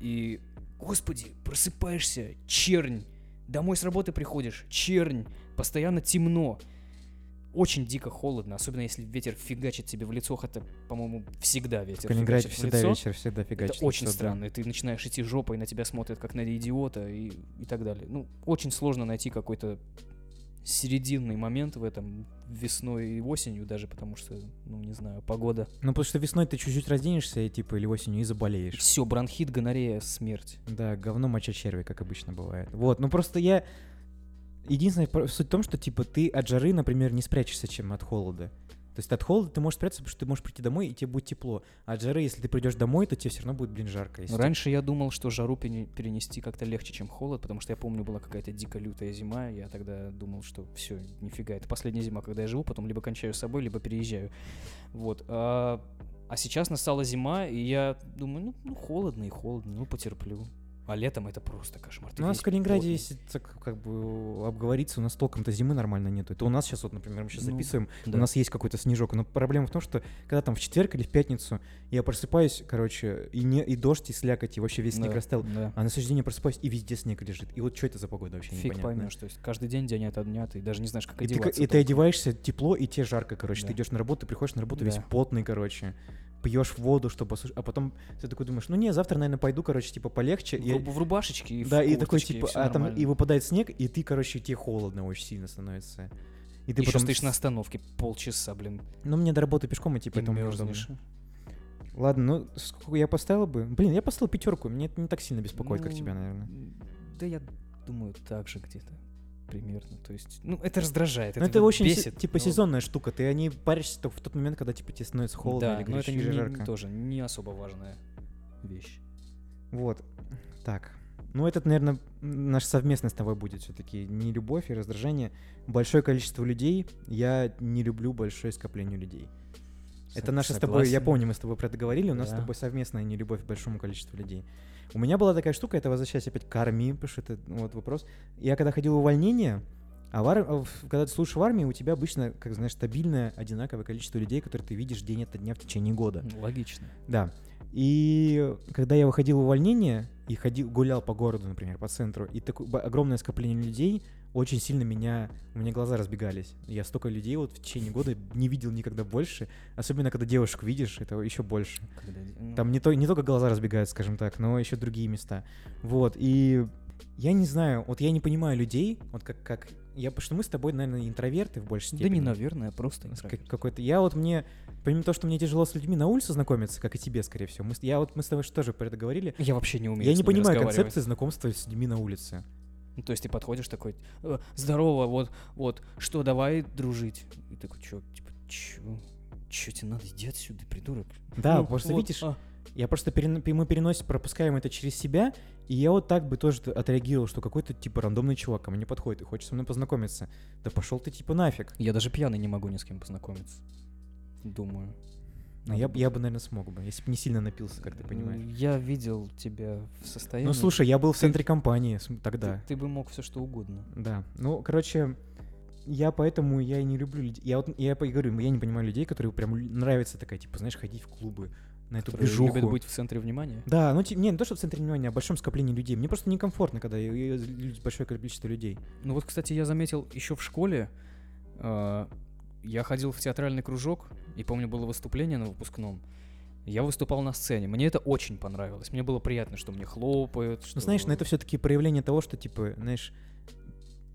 и, господи, просыпаешься, чернь, домой с работы приходишь, чернь, постоянно темно. очень дико холодно, особенно если ветер фигачит тебе в лицо, хотя, по-моему, всегда ветер. В Калининграде всегда в лицо. Вечер всегда фигачит. Это очень странно, и ты начинаешь идти жопой, на тебя смотрят как на идиота и так далее. Ну, очень сложно найти какой-то серединный момент в этом весной и осенью даже, потому что, ну, не знаю, погода. Ну, потому что весной ты чуть-чуть разденешься и, типа, или осенью и заболеешь. Все, бронхит, гонорея, смерть. Да, говно, моча черви, как обычно бывает. Вот, ну просто я... Единственная суть в том, что, типа, ты от жары, например, не спрячешься, чем от холода. То есть от холода ты можешь спрятаться, потому что ты можешь прийти домой, и тебе будет тепло. А от жары, если ты придешь домой, то тебе все равно будет, блин, жарко. Раньше я думал, что жару перенести как-то легче, чем холод, потому что я помню, была какая-то дико лютая зима, я тогда думал, что все, нифига, это последняя зима, когда я живу, потом либо кончаю с собой, либо переезжаю. Вот. А сейчас настала зима, и я думаю, ну холодно и холодно, ну потерплю. А летом это просто кошмар. У нас в Калининграде, если так как бы обговориться, у нас толком-то зимы нормально нету. Это у нас сейчас, вот, например, мы сейчас записываем, да. У нас есть какой-то снежок. Но проблема в том, что когда там в четверг или в пятницу я просыпаюсь, короче, и дождь, и слякоть, и вообще весь снег растаял. Да. А на следующий день я просыпаюсь, и везде снег лежит. И вот что это за погода вообще, фиг непонятно. Фиг поймешь, то есть каждый день ото дня, ты даже не знаешь, как одеваться. И ты одеваешься, тепло, и тебе жарко, короче. Да. Ты идешь на работу, ты приходишь на работу весь потный, короче. Пьешь воду, чтобы осушить, а потом ты такой думаешь, ну не, завтра, наверное, пойду, короче, типа полегче. В рубашечке и в курточке, и такой, типа, а там нормально. И выпадает снег, и ты, короче, тебе холодно очень сильно становится. И ты еще потом стоишь на остановке полчаса, блин. Ну, мне до работы пешком идти, поэтому мерзнешь. Ладно, ну, сколько я поставил бы? Блин, я поставил 5, меня это не так сильно беспокоит, как тебя, наверное. Да я думаю, так же где-то. Примерно, то есть, ну, это раздражает, это очень бесит. Типа сезонная штука, ты о ней паришься только в тот момент, когда типа тебе становится холодно, да, или горячо, или жарко. Да, тоже не особо важная вещь. Вот, так. Ну, этот, наверное, наш совместный с тобой будет все-таки не любовь и раздражение. Большое количество людей, я не люблю большое скопление людей. Это наше с тобой, я помню, мы с тобой про это говорили, у нас с тобой совместная нелюбовь к большому количеству людей. У меня была такая штука, это возвращаясь опять к армии, потому что это вот вопрос. Я когда ходил в увольнение, когда ты служишь в армии, у тебя обычно, как знаешь, стабильное, одинаковое количество людей, которые ты видишь день ото дня в течение года. Логично. Да. И когда я выходил в увольнение и гулял по городу, например, по центру, и такое огромное скопление людей очень сильно у меня глаза разбегались. Я столько людей вот в течение года не видел никогда больше. Особенно, когда девушек видишь, это еще больше. Там не только глаза разбегаются, скажем так, но еще другие места. Вот, и я не знаю, вот я не понимаю людей, вот как потому что мы с тобой, наверное, интроверты в большей степени. Да не, наверное, просто интроверт. Какой-то, помимо того, что мне тяжело с людьми на улице знакомиться, как и тебе, скорее всего, мы с тобой тоже про это говорили. Я вообще не умею с ними разговаривать. Я не понимаю концепции знакомства с людьми на улице. Ну, то есть ты подходишь такой, здорово, вот, что, давай дружить? И такой, чё тебе надо, иди отсюда, придурок. Да, просто видишь, мы пропускаем это через себя, и я вот так бы тоже отреагировал, что какой-то, типа, рандомный чувак ко мне подходит и хочет со мной познакомиться. Да пошел ты, типа, нафиг. Я даже пьяный не могу ни с кем познакомиться, думаю. Я бы, наверное, смог бы, если бы не сильно напился, как ты понимаешь. Я видел тебя в состоянии... Ну, слушай, я был в центре компании тогда. Ты бы мог все что угодно. Да. Ну, короче, поэтому я и не люблю людей. Я говорю, я не понимаю людей, которые прям нравится такая, типа, знаешь, ходить в клубы на эту движуху. Которые любят быть в центре внимания? Да, не то, что в центре внимания, а в большом скоплении людей. Мне просто некомфортно, когда большое количество людей. Ну вот, кстати, я заметил еще в школе... Я ходил в театральный кружок, и помню, было выступление на выпускном. Я выступал на сцене. Мне это очень понравилось. Мне было приятно, что мне хлопают. Что... Ну, знаешь, но это все-таки проявление того, что, типа, знаешь,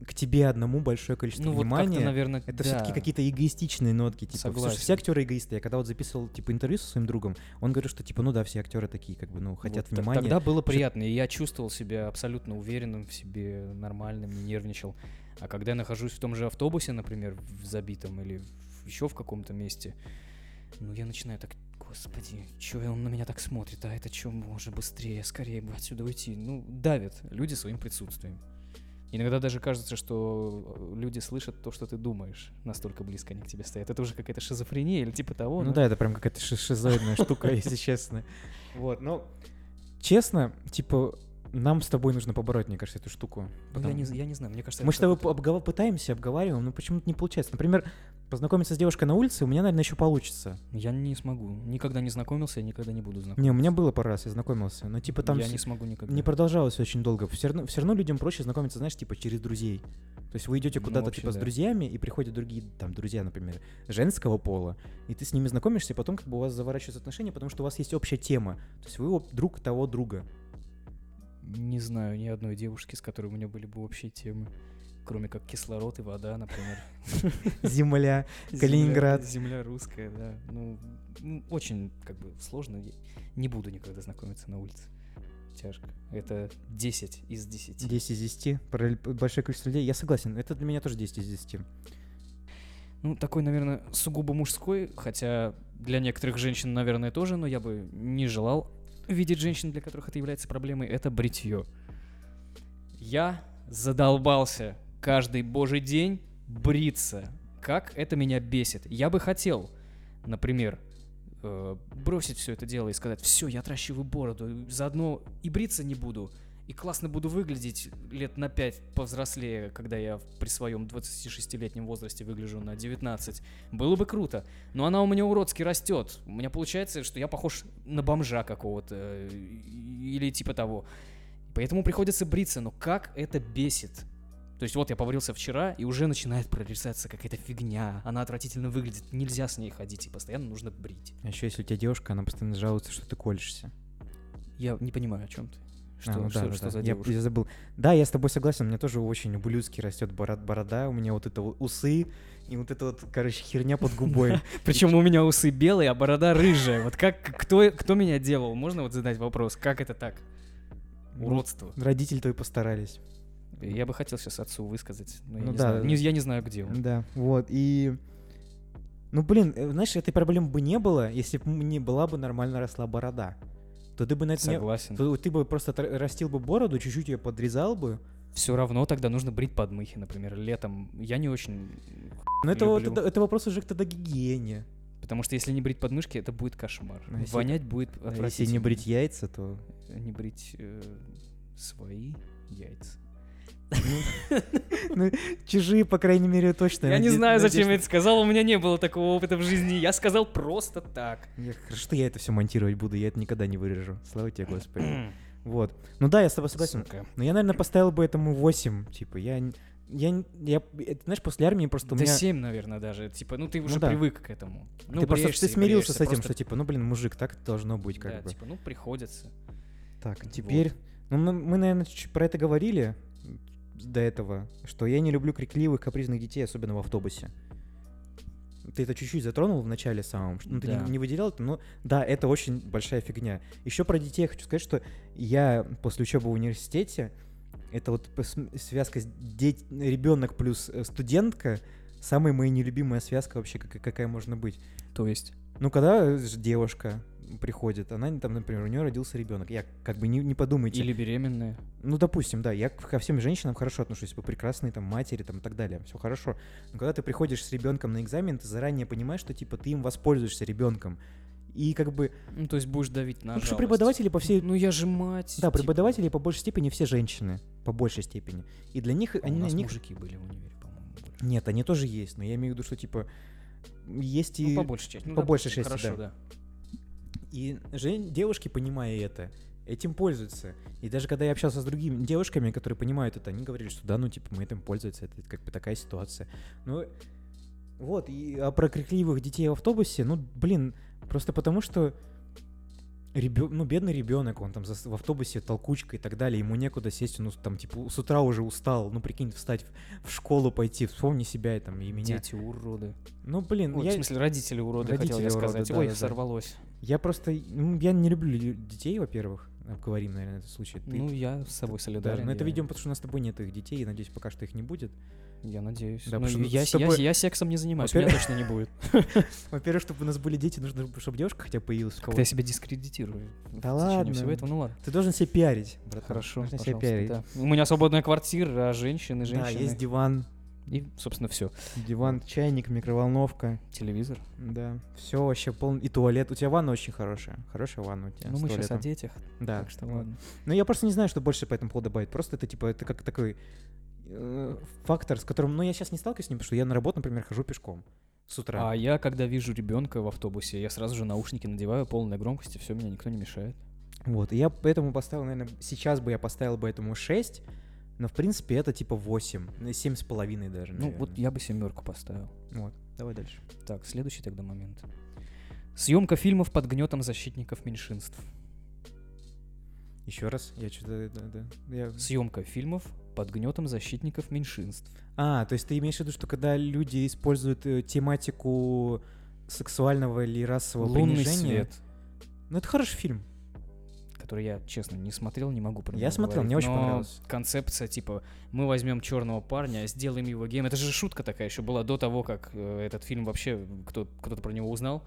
к тебе одному большое количество внимания. Вот как-то, наверное, это все-таки какие-то эгоистичные нотки. Типа. Согласен. Все актеры эгоисты. Я когда вот записывал, типа, интервью со своим другом, он говорил, что, типа, все актеры такие, как бы, хотят вот, внимания. Тогда было приятно, и я чувствовал себя абсолютно уверенным в себе, нормальным, не нервничал. А когда я нахожусь в том же автобусе, например, в забитом или еще в каком-то месте, я начинаю так, господи, чё он на меня так смотрит, а это чё, может, быстрее, скорее бы отсюда уйти. Давят люди своим присутствием. Иногда даже кажется, что люди слышат то, что ты думаешь, настолько близко они к тебе стоят. Это уже какая-то шизофрения или типа того. Ну да, это прям какая-то шизоидная штука, если честно. Вот, честно, типа... Нам с тобой нужно побороть, мне кажется, эту штуку. Потом... Я не знаю, мне кажется... Мы с тобой пытаемся, обговариваем, но почему-то не получается. Например, познакомиться с девушкой на улице у меня, наверное, еще получится. Я не смогу. Никогда не знакомился, я никогда не буду знакомиться. Не, у меня было пару раз, я знакомился, но типа там... Я не смогу никогда. Не продолжалось очень долго. Все равно людям проще знакомиться, знаешь, типа через друзей. То есть вы идете куда-то вообще, типа с друзьями, и приходят другие, там, друзья, например, женского пола, и ты с ними знакомишься, и потом как бы у вас заворачиваются отношения, потому что у вас есть общая тема. То есть вы друг того друга. Не знаю ни одной девушки, с которой у меня были бы общие темы, кроме как кислород и вода, например. Земля, Калининград. Земля русская, да. Ну, очень как бы сложно. Не буду никогда знакомиться на улице. Тяжко. Это 10 из 10. 10 из 10? Про большое количество людей? Я согласен. Это для меня тоже 10 из 10. Ну, такой, наверное, сугубо мужской, хотя для некоторых женщин, наверное, тоже, но я бы не желал видеть женщин, для которых это является проблемой, это бритье. Я задолбался каждый божий день бриться. Как это меня бесит. Я бы хотел, например, бросить все это дело и сказать: все, я отращиваю бороду, заодно и бриться не буду, и классно буду выглядеть лет на 5 повзрослее, когда я при своем 26-летнем возрасте выгляжу на 19. Было бы круто. Но она у меня уродски растет. У меня получается, что я похож на бомжа какого-то или типа того. Поэтому приходится бриться. Но как это бесит. То есть вот я побрился вчера, и уже начинает прорисаться какая-то фигня. Она отвратительно выглядит. Нельзя с ней ходить, и постоянно нужно брить. А еще если у тебя девушка, она постоянно жалуется, что ты колешься. Я не понимаю, о чем ты. Что за девушка? Я забыл. Да, я с тобой согласен, у меня тоже очень ублюдски растет борода, у меня вот это вот усы, и вот это вот, короче, херня под губой. Причем у меня усы белые, а борода рыжая. Вот как, кто меня делал? Можно вот задать вопрос, как это так? Уродство. Родители твои постарались. Я бы хотел сейчас отцу высказать, но я не знаю, где он. Да, вот, и... Ну, блин, знаешь, этой проблемы бы не было, если бы не была бы нормально росла борода. То ты бы на это согласен. Ты бы просто растил бы бороду, чуть-чуть ее подрезал бы. Все равно тогда нужно брить подмыхи, например, летом. Я не очень. Но это вопрос уже тогда гигиене. Потому что если не брить подмышки, это будет кошмар. Если... Вонять будет отвратительно. Если не брить яйца, то... Не брить свои яйца. Ну, чужие, по крайней мере, точно. Я не знаю, зачем я это сказал, у меня не было такого опыта в жизни. Я сказал просто так. Хорошо, что я это все монтировать буду, я это никогда не вырежу. Слава тебе, Господи. Вот. Ну да, я с тобой согласен. Но я, наверное, поставил бы этому 8. Типа, это, знаешь, после армии просто у меня... Да 7, наверное, даже. Типа, ну ты уже привык к этому. Ты просто смирился с этим, что типа, ну блин, мужик, так должно быть как бы. Да, типа, ну приходится. Так, теперь... Ну мы, наверное, чуть про это говорили до этого, что я не люблю крикливых, капризных детей, особенно в автобусе. Ты это чуть-чуть затронул в начале самом, ну, ты не выделял это, но да, это очень большая фигня. Еще про детей я хочу сказать, что я после учебы в университете, это вот связка ребенок плюс студентка, самая моя нелюбимая связка вообще, какая можно быть. То есть? Ну, когда девушка приходит, она там, например, у нее родился ребенок. Я как бы не подумайте. Или беременная. Ну, допустим, да, я ко всем женщинам хорошо отношусь, по прекрасной там матери там и так далее, все хорошо. Но когда ты приходишь с ребенком на экзамен, ты заранее понимаешь, что типа ты им воспользуешься ребенком. И как бы... Ну, то есть будешь давить на жалость. Потому что преподаватели по всей... Ну, я же мать. Да, типа... преподаватели по большей степени все женщины, по большей степени. И для них... у нас мужики были в универе, по-моему. Больше. Нет, они тоже есть, но я имею в виду, что типа есть и... Ну, по большей части. Ну, по большей части, хорошо, да. И девушки, понимая это, этим пользуются. И даже когда я общался с другими девушками, которые понимают это, они говорили, что да, ну типа мы этим пользуемся, это как бы такая ситуация. Ну вот, а про крикливых детей в автобусе, ну блин, просто потому что бедный ребенок, он там в автобусе толкучка и так далее, ему некуда сесть, он там типа с утра уже устал, ну прикинь, встать в школу пойти, вспомни себя и там и меня. Дети уроды. Ну блин, в смысле родители уроды, хотел я сказать, ой, сорвалось. Я просто, я не люблю детей, во-первых, обговорим, наверное, этот случай. Ну я с собой солидарен. Да, но это, видимо, потому что у нас с тобой нет их детей, и надеюсь, пока что их не будет. Я надеюсь. Да, но я сексом не занимаюсь, меня точно не будет. Во-первых, чтобы у нас были дети, нужно, чтобы девушка хотя бы появилась. Как-то я себя дискредитирую. Да ладно. Всего этого, ну ладно. Ты должен себя пиарить. Хорошо, пожалуйста. У меня свободная квартира, а женщины. Да, есть диван. И, собственно, все. Диван, чайник, микроволновка. Телевизор. Да. Все вообще полный. И туалет. У тебя ванна очень хорошая. Хорошая ванна у тебя. Ну, мы сейчас о детях. Да. Так что ладно. Ну, я просто не знаю, что больше по этому поводу добавить. Просто это, типа, это как такой фактор, с которым... Ну, я сейчас не сталкиваюсь с ним, потому что я на работу, например, хожу пешком. С утра. А я, когда вижу ребенка в автобусе, я сразу же наушники надеваю, полная громкость, и все, меня никто не мешает. Вот. И я поэтому поставил, наверное, сейчас бы я поставил бы этому 6, но, в принципе, это типа 8, 7,5 даже, наверное. Ну, вот я бы 7 поставил. Вот, давай дальше. Так, следующий тогда момент. Съемка фильмов под гнетом защитников меньшинств. Еще раз, я что-то... Съемка фильмов под гнетом защитников меньшинств. А, то есть ты имеешь в виду, что когда люди используют тематику сексуального или расового принижения... «Лунный свет». Ну, это хороший фильм. Который я, честно, не смотрел, не могу про него. Я смотрел, мне очень понравилось. Концепция, типа, мы возьмем черного парня, сделаем его геем. Это же шутка такая еще была до того, как этот фильм вообще, кто-то про него узнал.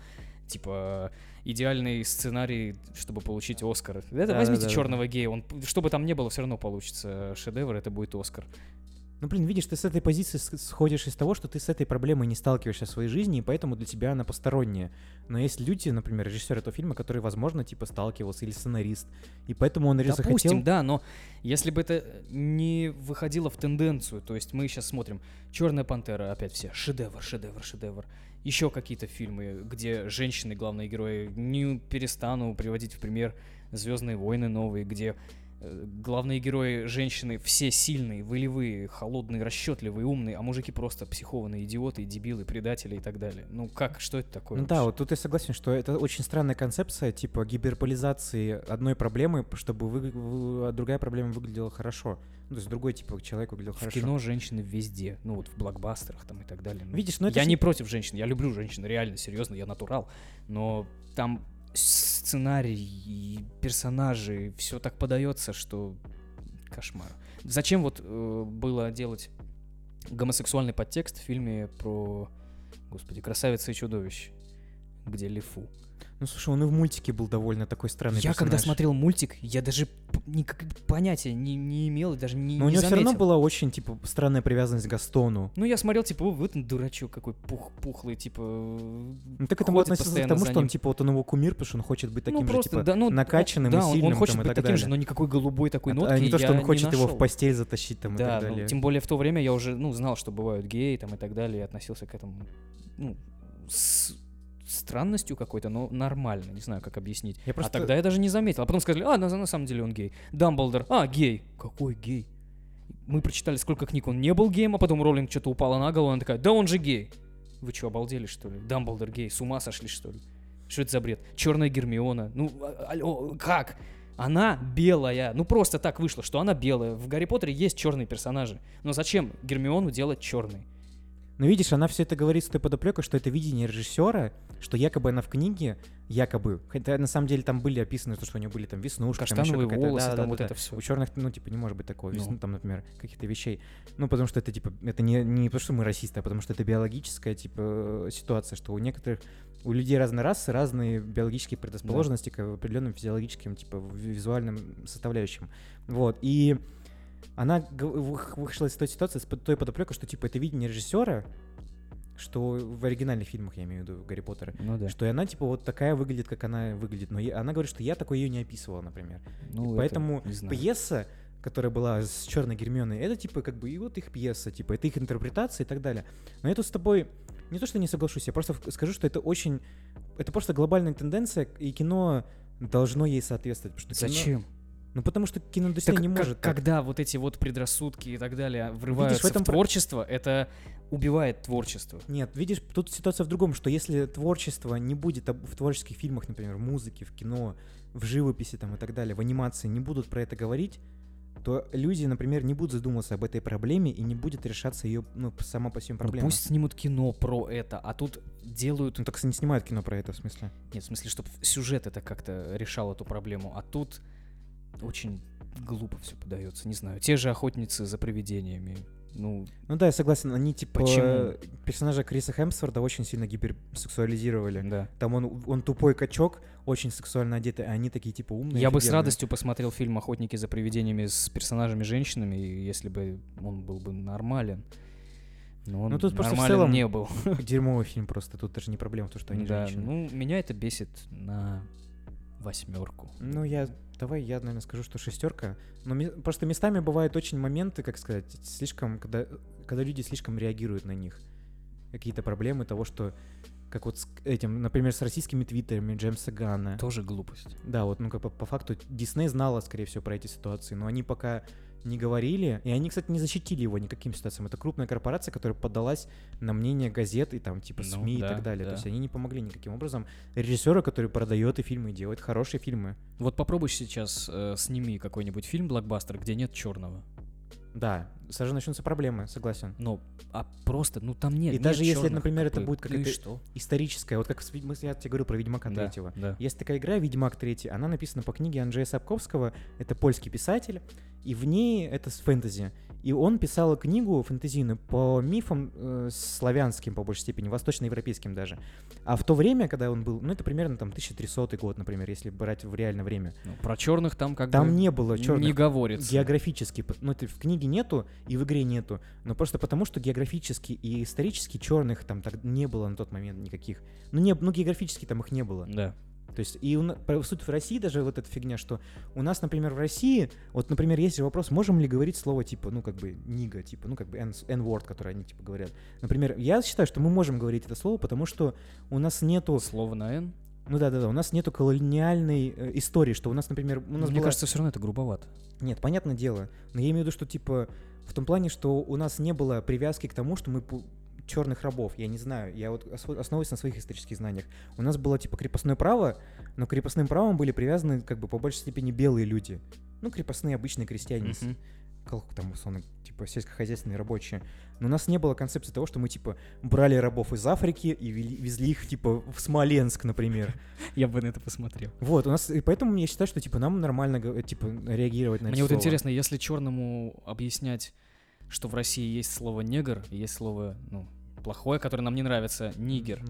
Типа, идеальный сценарий, чтобы получить Оскар. Это, возьмите черного гея, он, что бы там ни было, все равно получится шедевр, это будет Оскар. Ну, блин, видишь, ты с этой позиции сходишь из того, что ты с этой проблемой не сталкиваешься в своей жизни, и поэтому для тебя она посторонняя. Но есть люди, например, режиссер этого фильма, который, возможно, типа сталкивался, или сценарист, и поэтому он захотел... Допустим, да, но если бы это не выходило в тенденцию, то есть мы сейчас смотрим «Черная пантера», опять все, шедевр, шедевр, шедевр. Еще какие-то фильмы, где женщины, главные герои, не перестану приводить в пример «Звездные войны» новые, где... Главные герои женщины все сильные, волевые, холодные, расчетливые, умные, а мужики просто психованные идиоты, дебилы, предатели и так далее. Ну как, что это такое? Ну да, вот тут я согласен, что это очень странная концепция, типа гиперполизации одной проблемы, чтобы другая проблема выглядела хорошо. Ну, то есть другой типа человек выглядел хорошо. В кино женщины везде, ну вот в блокбастерах там и так далее. Ну, видишь, но это я не против женщин, я люблю женщин, реально, серьезно, я натурал, но там... сценарий, персонажи, все так подается, что кошмар. Зачем вот было делать гомосексуальный подтекст в фильме про, господи, «Красавица и чудовище», где Лифу? Ну, слушай, он и в мультике был довольно такой странный персонаж. Я когда смотрел мультик, я даже понятия не имел, даже не заметил. Но у него все равно была очень, типа, странная привязанность к Гастону. Ну, я смотрел, типа, вот он дурачок какой пухлый, типа... Ну, так это относится к тому, что он, типа, вот он его кумир, потому что он хочет быть таким же, типа, накачанным и сильным, там, и так далее. Да, он хочет быть таким же, но никакой голубой такой нотки я не нашел. А не то, что он хочет его в постель затащить, там, и так далее. Да, тем более в то время я уже, ну, знал, что бывают геи, там, и так далее, и относился к этому, ну, странностью какой-то, но нормально, не знаю, как объяснить. А тогда я даже не заметил. А потом сказали, на самом деле он гей. Дамблдор, гей. Какой гей? Мы прочитали, сколько книг он не был геем, а потом Роулинг что-то упала на голову, она такая, да он же гей. Вы что, обалдели, что ли? Дамблдор гей, с ума сошли, что ли? Что это за бред? Черная Гермиона. Ну, алло, как? Она белая. Ну, просто так вышло, что она белая. В Гарри Поттере есть черные персонажи. Но зачем Гермиону делать черной? Но видишь, она все это говорит с той подоплекой, что это видение режиссера, что якобы она в книге, хотя на самом деле там были описаны, что у нее были там веснушки, каштановые там волосы, это все. У черных, ну, типа, не может быть такого, там, например, каких-то вещей. Ну, потому что это, типа, это не потому, что мы расисты, а потому что это биологическая, типа, ситуация, что у людей разной расы, разные биологические предрасположенности к определенным физиологическим, типа, визуальным составляющим. Вот, и... Она вышла из той ситуации, с той подоплекой, что, типа, это видение режиссера, что в оригинальных фильмах, я имею в виду, Гарри Поттера, что она, типа, вот такая выглядит, как она выглядит. Но она говорит, что я такой ее не описывала, например. Ну, поэтому пьеса, которая была с черной Гермионой, это, типа, как бы, и вот их пьеса, типа, это их интерпретация и так далее. Но я тут с тобой не то, что не соглашусь, я просто скажу, что это просто глобальная тенденция, и кино должно ей соответствовать. Зачем? Ну, потому что киноиндустрия не может. Когда вот эти вот предрассудки и так далее врываются в творчество, это убивает творчество. Нет, видишь, тут ситуация в другом, что если творчество не будет в творческих фильмах, например, в музыке, в кино, в живописи там и так далее, в анимации не будут про это говорить, то люди, например, не будут задумываться об этой проблеме и не будет решаться ее, ну, сама по себе проблема. Ну, пусть снимут кино про это, а тут делают... Ну, так не снимают кино про это, в смысле? Нет, в смысле, чтобы сюжет это как-то решал эту проблему, а тут... Очень глупо все подается, не знаю. Те же «Охотницы за привидениями». Ну да, я согласен, они типа... Почему? Персонажа Криса Хемсворта очень сильно гиперсексуализировали. Да. Там он тупой качок, очень сексуально одетый, а они такие типа умные. Я бы с радостью посмотрел фильм «Охотники за привидениями» с персонажами-женщинами, если бы он был бы нормален. Но он тут просто в целом не был. Дерьмовый фильм просто. Тут даже не проблема в том, что они женщины. Ну, меня это бесит на 8. Ну, я, наверное, скажу, что 6. Но просто местами бывают очень моменты, как сказать, слишком, когда люди слишком реагируют на них. Какие-то проблемы того, что как вот с этим, например, с российскими твиттерами Джеймса Гана. Тоже глупость. Да, вот, ну, как по факту Дисней знала, скорее всего, про эти ситуации, но они пока не говорили, и они, кстати, не защитили его никаким ситуациям. Это крупная корпорация, которая поддалась на мнение газет и там типа СМИ и так далее. Да. То есть они не помогли никаким образом режиссеру, который продает и фильмы, и делает хорошие фильмы. Вот попробуй сейчас сними какой-нибудь фильм блокбастер, где нет черного. Да, сразу начнутся проблемы, согласен. Ну, а просто, ну там нет. И нет даже если, например, это будет какая-то историческая, вот как я тебе говорил про Ведьмака Третьего. Да. Есть такая игра «Ведьмак Третий», она написана по книге Анджея Сапковского, это польский писатель, и в ней это с фэнтези. И он писал книгу фэнтезийную по мифам славянским, по большей степени, восточноевропейским даже. А в то время, когда он был, ну это примерно там 1300 год, например, если брать в реальное время. Ну, про черных там как там бы не было черных. Не говорится. Географически, ну это в книге нету и в игре нету, но просто потому, что географически и исторически черных там так не было на тот момент никаких. Ну географически там их не было. Да. То есть, и по сути, в России даже вот эта фигня, что у нас, например, в России, вот, например, есть вопрос, можем ли говорить слово, типа, ну, как бы, нига, типа, ну, как бы, N-word, которое они, типа, говорят. Например, я считаю, что мы можем говорить это слово, потому что у нас нету... Слово на N? Ну, да-да-да, у нас нету колониальной истории, что у нас, например... Мне кажется, все равно это грубовато. Нет, понятное дело, но я имею в виду, что, типа, в том плане, что у нас не было привязки к тому, что мы... черных рабов, я не знаю, я вот основываюсь на своих исторических знаниях. У нас было типа крепостное право, но к крепостным правам были привязаны как бы по большей степени белые люди. Ну, крепостные обычные крестьяне, как там условно, типа сельскохозяйственные рабочие. Но у нас не было концепции того, что мы типа брали рабов из Африки и везли их типа в Смоленск, например. Я бы на это посмотрел. Вот, у нас, и поэтому я считаю, что типа нам нормально типа реагировать на это. Мне вот интересно, если черному объяснять, что в России есть слово негр, есть слово, ну, плохое, которое нам не нравится, нигер.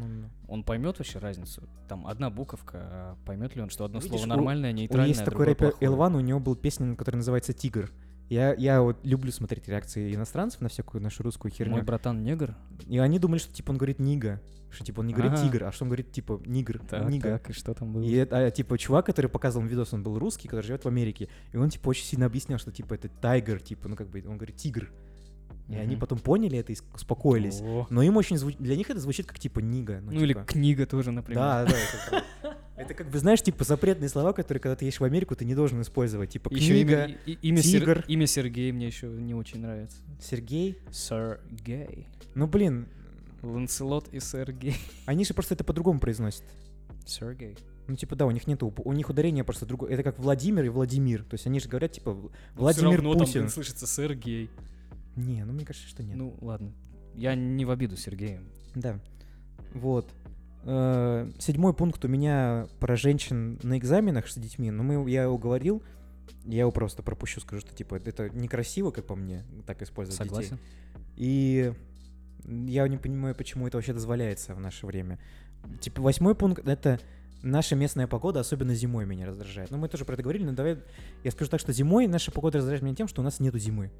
Он поймет вообще разницу? Там одна буковка, а поймет ли он, что одно слово нормальное, нейтральное, есть такой рэпер Эльван, у него была песня, которая называется «Тигр». Я вот люблю смотреть реакции иностранцев на всякую нашу русскую херню. Мой братан негр? И они думали, что типа он говорит «нига», что типа он не говорит «тигр», а что он говорит типа «нигр». Так, и что там было? И это, типа чувак, который показывал видос, он был русский, который живет в Америке, и он типа очень сильно объяснял, что типа это «тайгер», типа, ну как бы он говорит «тигр». И они потом поняли это и успокоились. Но им очень для них это звучит как типа «нига». Ну типа... или «книга» тоже, например. Да. Это как бы, знаешь, типа запретные слова, которые, когда ты едешь в Америку, ты не должен использовать. Типа «книга», «тигр». Имя Сергей мне еще не очень нравится. Сергей? Сергей. Ну, блин. Ланселот и Сергей. Они же просто это по-другому произносят. Сергей. Ну, типа, да, у них нету, у них ударение просто другое. Это как Владимир и Владимир. То есть они же говорят, типа, Владимир Путин. Все равно там слышится Сергей. Не, ну мне кажется, что нет. Ну ладно, я не в обиду Сергею. Да, вот. 7 пункт у меня про женщин на экзаменах с детьми, но я его говорил, я его просто пропущу, скажу, что типа это некрасиво, как по мне, так использовать Согласен. Детей. И я не понимаю, почему это вообще дозволяется в наше время. Типа 8 пункт — это наша местная погода, особенно зимой, меня раздражает. Ну мы тоже про это говорили, но давай я скажу так, что зимой наша погода раздражает меня тем, что у нас нету зимы.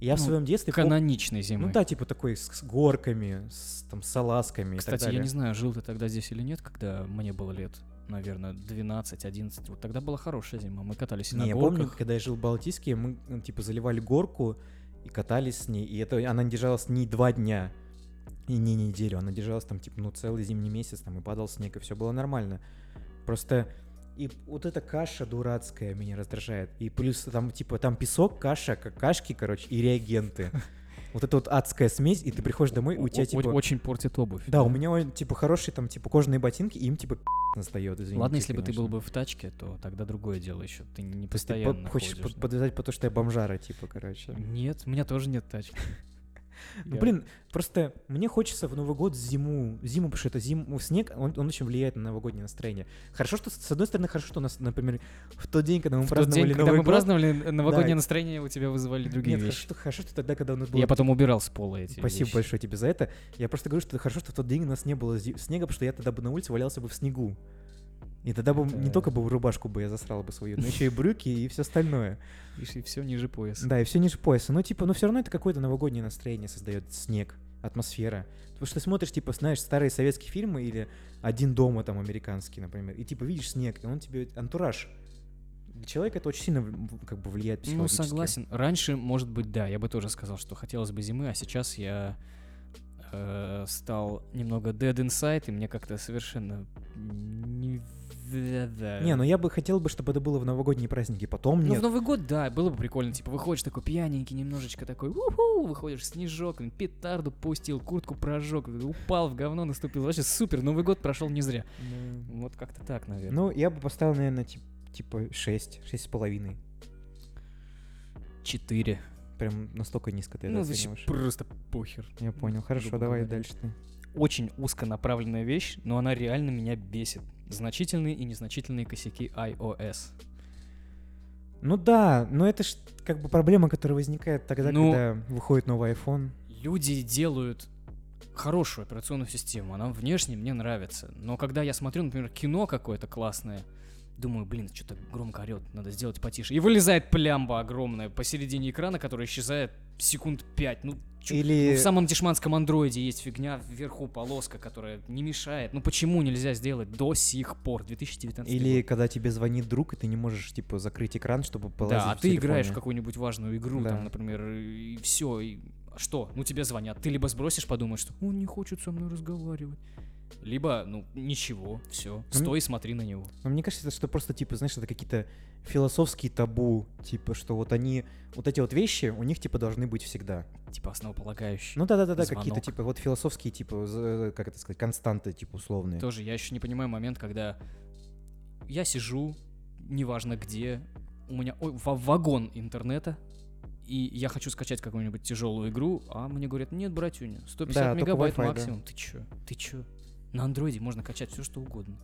Я в своем детстве... Каноничной зимы. Ну да, типа такой с горками, там, с салазками и так далее. Кстати, я не знаю, жил ты тогда здесь или нет, когда мне было лет, наверное, 12-11. Вот тогда была хорошая зима, мы катались на горках. Я помню, когда я жил в Балтийске, мы типа заливали горку и катались с ней. И это она держалась не 2 дня и не неделю, она держалась там типа целый зимний месяц, там и падал снег, и все было нормально. Просто... И вот эта каша дурацкая меня раздражает. И плюс там, типа, там песок, каша, какашки, короче, и реагенты. Вот эта вот адская смесь, и ты приходишь домой, и у тебя, типа... Очень портит обувь. Да, у меня, типа, хорошие, там, типа, кожаные ботинки, и им, типа, настает, извините. Ладно, если бы ты был бы в тачке, то тогда другое дело еще. Ты не постоянно ходишь. Хочешь подвязать потому, что я бомжара, типа, короче. Нет, у меня тоже нет тачки. Ну, блин, просто мне хочется в Новый год зиму, потому что это зиму, снег, он очень влияет на новогоднее настроение. Хорошо, что, с одной стороны, хорошо, что у нас, например, в тот день, когда мы праздновали Новый год... новогоднее настроение у тебя вызывали другие вещи. Хорошо, что тогда, когда у нас было... Я потом убирал с пола эти Спасибо вещи. Большое тебе за это. Я просто говорю, что хорошо, что в тот день у нас не было снега, потому что я тогда бы на улице валялся бы в снегу. И тогда бы не только бы рубашку бы я засрал бы свою, но еще и брюки и все остальное. И все ниже пояса. Да, и все ниже пояса. Ну, типа, все равно это какое-то новогоднее настроение создает снег. атмосфера. Потому что ты смотришь, типа, знаешь, старые советские фильмы или «Один дома» там американский, например, и типа видишь снег, и он тебе антураж. Для человека это очень сильно как бы влияет психологически. Ну, согласен. Раньше, может быть, да, я бы тоже сказал, что хотелось бы зимы, а сейчас я стал немного dead inside, и мне как-то совершенно... Не, ну я бы хотел бы, чтобы это было в новогодние праздники, потом нет. Ну в Новый год, да, было бы прикольно, типа выходишь такой пьяненький, немножечко такой, уху, выходишь, снежок, петарду пустил, куртку прожег, упал в говно, наступил, вообще супер, Новый год прошел не зря. Вот как-то так, наверное. Ну я бы поставил, наверное, типа 6, 6.5. 4. Прям настолько низко ты это оцениваешь. Ну просто похер. Я понял, хорошо, давай дальше ты. Очень узконаправленная вещь, но она реально меня бесит. Значительные и незначительные косяки iOS. Ну да, но это ж как бы проблема, которая возникает тогда, когда выходит новый iPhone. Люди делают хорошую операционную систему, она внешне мне нравится. Но когда я смотрю, например, кино какое-то классное, думаю, блин, что-то громко орёт, надо сделать потише. И вылезает плямба огромная посередине экрана, которая исчезает секунд 5. Ну, или... ну, в самом дешманском андроиде есть фигня, вверху полоска, которая не мешает. Ну почему нельзя сделать до сих пор, 2019 или год? Когда тебе звонит друг, и ты не можешь, типа, закрыть экран, чтобы полазить. Да, а ты телефоне играешь в какую-нибудь важную игру, да, там, например, и все, и что? Ну тебе звонят, ты либо сбросишь, подумаешь, что он не хочет со мной разговаривать, либо, ну, ничего, все, стой и смотри на него. Но мне кажется, что просто, типа, знаешь, это какие-то философские табу, типа, что вот они, вот эти вот вещи, у них, типа, должны быть всегда. Типа основополагающие. Ну да-да-да, какие-то, типа, вот философские, типа, как это сказать, константы, типа, условные. Тоже, я еще не понимаю момент, когда я сижу, неважно где, у меня вагон интернета, и я хочу скачать какую-нибудь тяжелую игру, а мне говорят, нет, братюня, 150 да, мегабайт Wi-Fi, максимум, да. Ты чё? На андроиде можно качать все, что угодно.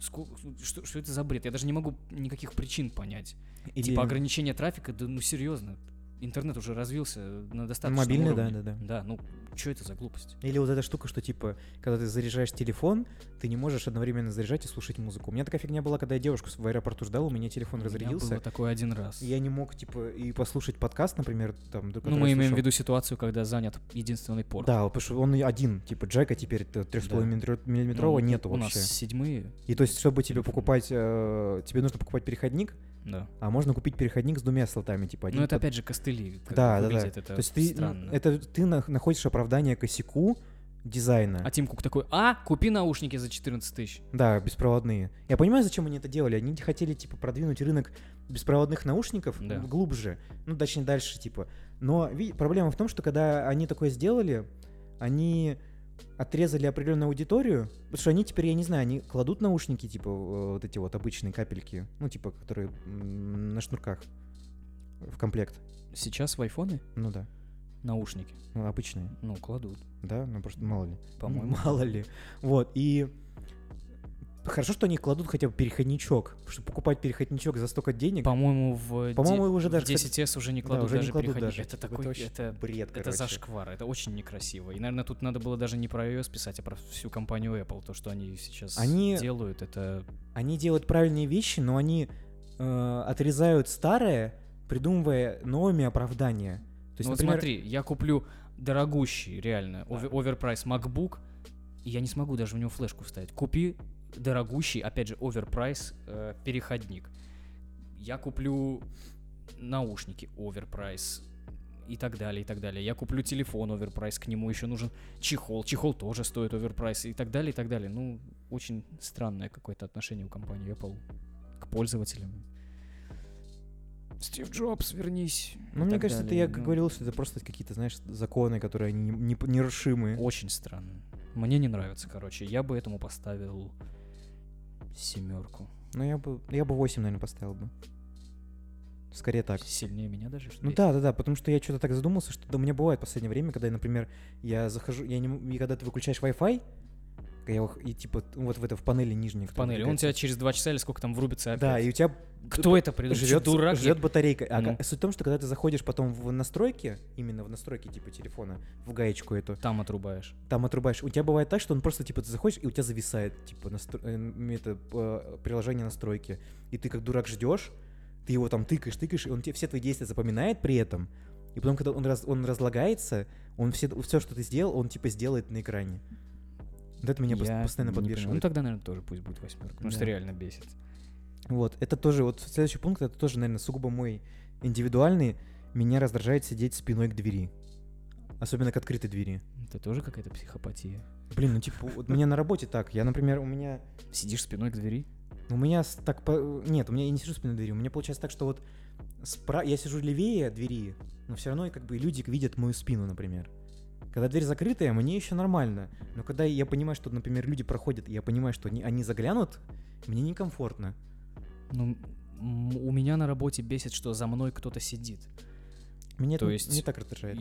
Что это за бред? Я даже не могу никаких причин понять. Или... Типа ограничение трафика, да ну серьезно. Интернет уже развился на достаточном уровне. Мобильный, да-да-да. Да, ну что это за глупость? Или вот эта штука, что типа, когда ты заряжаешь телефон, ты не можешь одновременно заряжать и слушать музыку. У меня такая фигня была, когда я девушку в аэропорту ждал, у меня телефон разрядился. У меня было такое один раз. Я не мог, типа, и послушать подкаст, например, там... Ну, мы имеем в виду ситуацию, когда занят единственный порт. Да, потому что он один, типа, джека теперь 3,5-миллиметрового нету вообще. У нас 7-е. И то есть, чтобы тебе покупать... Тебе нужно покупать переходник, да. А можно купить переходник с 2 слотами, типа. Ну это опять же костыли. Да. Это то есть ты находишь оправдание косяку дизайна. А Тим Кук такой, купи наушники за 14 тысяч. Да, беспроводные. Я понимаю, зачем они это делали. Они хотели, типа, продвинуть рынок беспроводных наушников глубже. Ну, точнее, дальше, типа. Но проблема в том, что когда они такое сделали, они... отрезали определенную аудиторию, потому что они теперь, я не знаю, они кладут наушники, типа, вот эти вот обычные капельки, ну, типа, которые на шнурках в комплект. Сейчас в айфоны? Ну, да. Наушники? Ну, обычные. Ну, кладут. Да? Ну, просто мало ли. По-моему. Мало ли. Вот, и хорошо, что они кладут хотя бы переходничок, потому что покупать переходничок за столько денег... По-моему, уже даже, в 10S уже не кладут, да, уже не кладут даже переходничок. Это такой это бред, короче. Это зашквар, это очень некрасиво. И, наверное, тут надо было даже не про iOS писать, а про всю компанию Apple. То, что они сейчас делают, это... Они делают правильные вещи, но они отрезают старое, придумывая новыми оправдания. То есть, ну, например... Вот смотри, я куплю дорогущий, реально, оверпрайс MacBook, и я не смогу даже в него флешку вставить. Купи... дорогущий, опять же, оверпрайс переходник. Я куплю наушники оверпрайс и так далее, и так далее. Я куплю телефон оверпрайс, к нему еще нужен чехол. Чехол тоже стоит оверпрайс и так далее, и так далее. Ну, очень странное какое-то отношение у компании Apple к пользователям. Стив Джобс, вернись. Ну, мне кажется, далее. Это я говорил, что это просто какие-то, знаешь, законы, которые нерушимые. Очень странно. Мне не нравится, короче. Я бы этому поставил 7. Ну, я бы 8, наверное, поставил бы. Скорее так. Сильнее меня даже, что ли? Ну, да, потому что я что-то так задумался, что у меня бывает в последнее время, когда, например, я захожу, и когда ты выключаешь Wi-Fi, и типа вот в панели нижней. В панели, он у тебя через 2 часа или сколько там врубится опять. Да, и у тебя... Кто это придумал? Жрет батарейка. Суть в том, что когда ты заходишь потом в настройки, именно в настройки типа телефона, в гаечку эту... Там отрубаешь. У тебя бывает так, что он просто типа ты заходишь, и у тебя зависает типа приложение настройки. И ты как дурак ждешь, ты его там тыкаешь, и он тебе все твои действия запоминает при этом. И потом, когда он разлагается, Он все, что ты сделал, он типа сделает на экране. Вот это меня постоянно подбешивает. Ну тогда, наверное, тоже пусть будет восьмерка, потому что реально бесит. Вот, это тоже, вот следующий пункт, это тоже, наверное, сугубо мой индивидуальный. Меня раздражает сидеть спиной к двери. Особенно к открытой двери. Это тоже какая-то психопатия. Блин, ну типа, вот у меня на работе так. Я, например, у меня... Сидишь спиной к двери? У меня так... Нет, у меня я не сижу спиной к двери. У меня получается так, что вот я сижу левее двери, но все равно как бы люди видят мою спину, например. Когда дверь закрытая, мне еще нормально. Но когда я понимаю, что, например, люди проходят, и я понимаю, что они заглянут, мне некомфортно. Ну, у меня на работе бесит, что за мной кто-то сидит. Меня то это есть не так раздражает.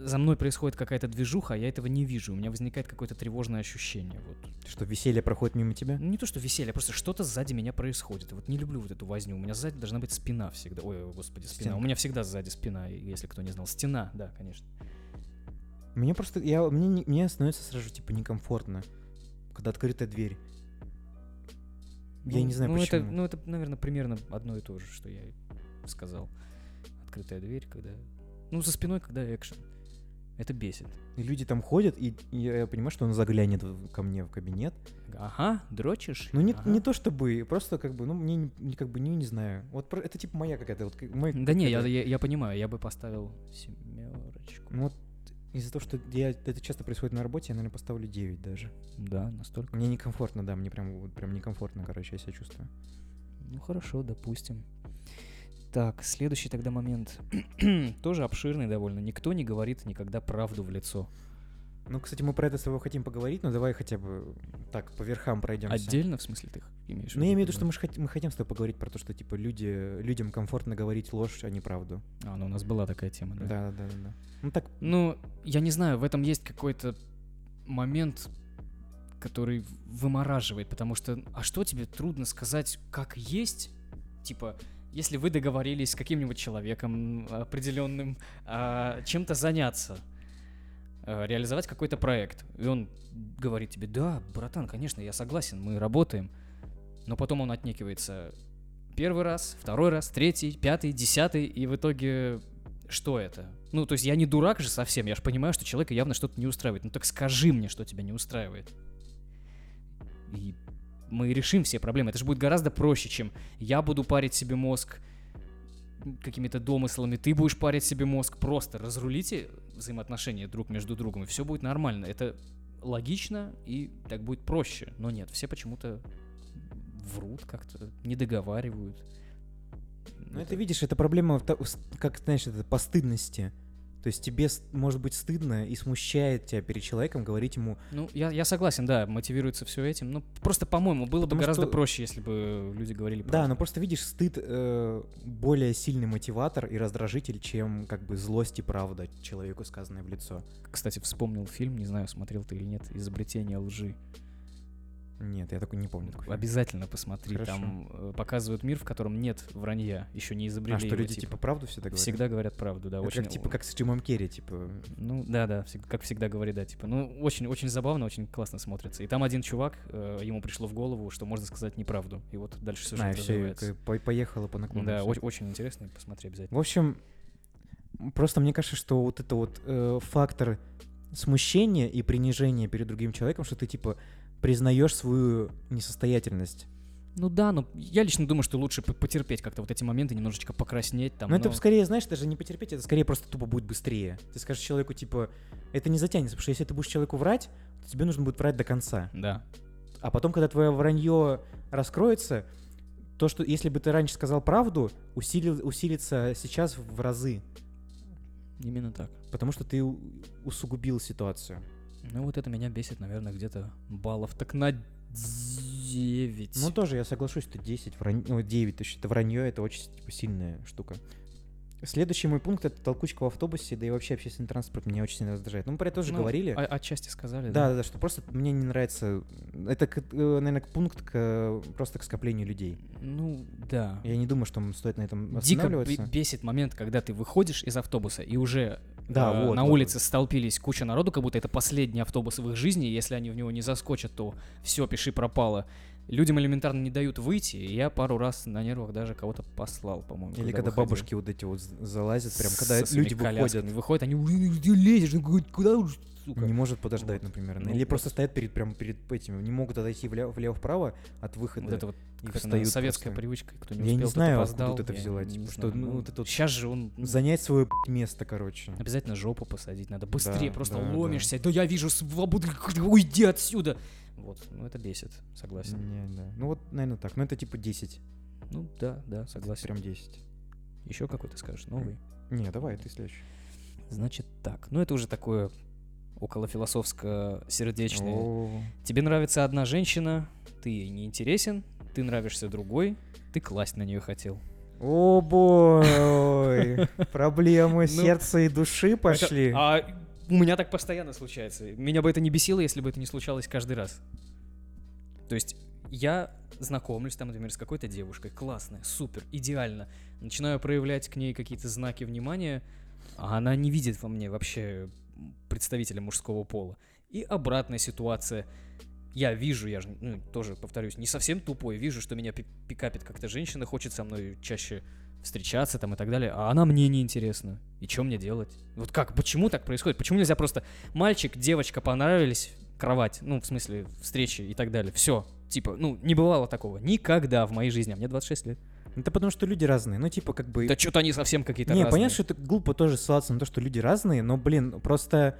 За мной происходит какая-то движуха, а я этого не вижу. У меня возникает какое-то тревожное ощущение. Вот. Что веселье проходит мимо тебя? Ну, не то, что веселье, а просто что-то сзади меня происходит. Вот не люблю вот эту возню. У меня сзади должна быть спина всегда. Ой, господи, спина. Стена. У меня всегда сзади спина, если кто не знал. Стена, да, конечно. Мне просто... Мне становится сразу типа некомфортно, когда открытая дверь. Я не знаю, почему. Это, наверное, примерно одно и то же, что я сказал. Открытая дверь, когда... Ну, за спиной, когда экшен. Это бесит. И люди там ходят, и я понимаю, что он заглянет ко мне в кабинет. Ага, дрочишь? Ну, не то чтобы, просто как бы, ну, мне как бы, не знаю. Вот это типа моя какая-то... Вот, да не, я понимаю, я бы поставил 7. Ну, вот из-за того, что это часто происходит на работе, я, наверное, поставлю 9 даже. Да, настолько? Мне некомфортно, да, мне прям некомфортно, короче, я себя чувствую. Ну, хорошо, допустим. Так, следующий тогда момент. Тоже обширный довольно. Никто не говорит никогда правду в лицо. Ну, кстати, мы про это с тобой хотим поговорить, но давай хотя бы так по верхам пройдемся. Отдельно, в смысле, ты имеешь в виду? Ну, я имею в виду, что мы хотим с тобой поговорить про то, что типа людям комфортно говорить ложь, а не правду. А, ну у нас была такая тема, да? Да. Ну, так... ну, я не знаю, в этом есть какой-то момент, который вымораживает, потому что, а что тебе трудно сказать, как есть? Типа... Если вы договорились с каким-нибудь человеком определенным чем-то заняться, реализовать какой-то проект, и он говорит тебе, да, братан, конечно, я согласен, мы работаем, но потом он отнекивается первый раз, второй раз, третий, пятый, десятый, и в итоге что это? Ну, то есть я не дурак же совсем, я же понимаю, что человека явно что-то не устраивает, ну так скажи мне, что тебя не устраивает. И... мы решим все проблемы. Это же будет гораздо проще, чем я буду парить себе мозг какими-то домыслами, ты будешь парить себе мозг. Просто разрулите взаимоотношения друг между другом, и все будет нормально. Это логично, и так будет проще. Но нет, все почему-то врут как-то, недоговаривают. Ну, это, видишь, это проблема, как, знаешь, это постыдности. То есть тебе может быть стыдно и смущает тебя перед человеком говорить ему... Ну, я согласен, да, мотивируется все этим. Но просто, по-моему, было бы гораздо проще, если бы люди говорили правду. Да, но просто, видишь, стыд более сильный мотиватор и раздражитель, чем как бы злость и правда человеку, сказанная в лицо. Кстати, вспомнил фильм, не знаю, смотрел ты или нет, «Изобретение лжи». Нет, я такой не помню. Обязательно посмотри. Хорошо. Там показывают мир, в котором нет вранья. Еще не изобрели. А что, люди типа правду всегда говорят? Всегда говорят правду, да. Это очень... как с Джимом Керри, типа. Ну, да, как всегда говорит, да, типа. Ну, очень-очень забавно, очень классно смотрится. И там один чувак, ему пришло в голову, что можно сказать неправду. И вот дальше сюжет развивается. Поехала по наклону. Да, очень интересно, посмотри обязательно. В общем, просто мне кажется, что вот это вот фактор смущения и принижения перед другим человеком, что ты типа признаешь свою несостоятельность. Ну да, но я лично думаю, что лучше потерпеть как-то вот эти моменты, немножечко покраснеть там. Это скорее, знаешь, даже не потерпеть, это скорее просто тупо будет быстрее. Ты скажешь человеку, типа, это не затянется, потому что если ты будешь человеку врать, то тебе нужно будет врать до конца. Да. А потом, когда твое вранье раскроется, то, что если бы ты раньше сказал правду, усилится сейчас в разы. Именно так. Потому что ты усугубил ситуацию. Ну вот это меня бесит, наверное, где-то баллов так на 9. Ну тоже я соглашусь, что 9, то есть это вранье, это очень типа сильная штука. Следующий мой пункт — это толкучка в автобусе, да и вообще общественный транспорт меня очень сильно раздражает. Мы про это тоже говорили. Отчасти сказали. Да, что просто мне не нравится. Это, наверное, пункт просто к скоплению людей. Ну, да. Я не думаю, что стоит на этом останавливаться. Дико бесит момент, когда ты выходишь из автобуса и уже улице столпились куча народу, как будто это последний автобус в их жизни, если они в него не заскочат, то все, пиши пропало. людям элементарно не дают выйти, и я пару раз на нервах даже кого-то послал, по-моему. Или когда бабушки вот эти вот залазят, прям когда люди выходят, они лезешь, куда уж, сука. Не может подождать, вот, например. Ну, или просто стоят прямо перед этими, не могут отойти влево-вправо от выхода. Вот это вот встают, советская привычка, кто не успел, тот опоздал. Я не знаю, откуда это взяла. Типа, что, ну, вот это вот сейчас же он... Занять свое место, короче. Обязательно жопу посадить надо. Быстрее, да, просто ломишься. Да я вижу свободу, уйди отсюда. Вот, ну это бесит, согласен. Не, да. Ну вот, наверное, так. Ну это типа 10. Ну да, согласен. Прям 10. Еще какой ты скажешь? Новый? Не, давай, ты следующий. Значит так. Ну это уже такое... околофилософско-сердечные. Тебе нравится одна женщина, ты ей не интересен, ты нравишься другой, ты класть на нее хотел. О, бой! Проблемы сердца и души пошли. А у меня так постоянно случается. Меня бы это не бесило, если бы это не случалось каждый раз. То есть я знакомлюсь там, например, с какой-то девушкой, классная, супер, идеально. Начинаю проявлять к ней какие-то знаки внимания, а она не видит во мне вообще... представителя мужского пола. И обратная ситуация. Я вижу, я же, ну, тоже, повторюсь, не совсем тупой, вижу, что меня пикапит как-то женщина, хочет со мной чаще встречаться там и так далее, а она мне неинтересна. И что мне делать? Вот как, почему так происходит? Почему нельзя просто мальчик, девочка понравились, кровать, ну, в смысле, встречи и так далее. Все. Типа, ну, не бывало такого. Никогда в моей жизни. А мне 26 лет. Это потому, что люди разные, ну, типа, как бы... Да что-то они совсем какие-то разные. Не, понятно, что это глупо тоже ссылаться на то, что люди разные, но, блин, просто,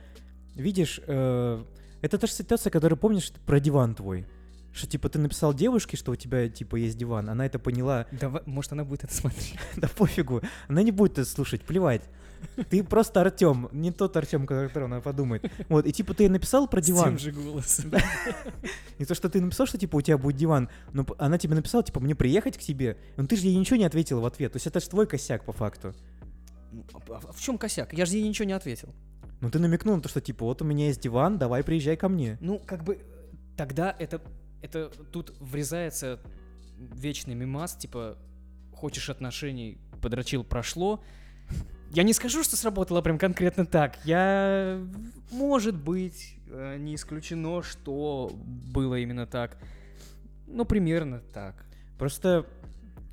видишь, это та же ситуация, которую помнишь про диван твой. Что, типа, ты написал девушке, что у тебя, типа, есть диван, она это поняла. Да, может, она будет это смотреть. Да пофигу, она не будет это слушать, плевать. Ты просто Артём, не тот Артём, которого она подумает. Вот, и типа ты написал про диван. С тем же голосом. Не то, что ты написал, что типа у тебя будет диван, но она тебе написала, типа, мне приехать к тебе. Но ты же ей ничего не ответил в ответ. То есть это же твой косяк по факту. А в чем косяк? Я же ей ничего не ответил. Ну ты намекнул на то, что типа вот у меня есть диван, давай приезжай ко мне. Ну как бы тогда это тут врезается вечный мемас, типа хочешь отношений, подрочил, прошло. Я не скажу, что сработало прям конкретно так. Я, может быть, не исключено, что было именно так. Ну, примерно так. Просто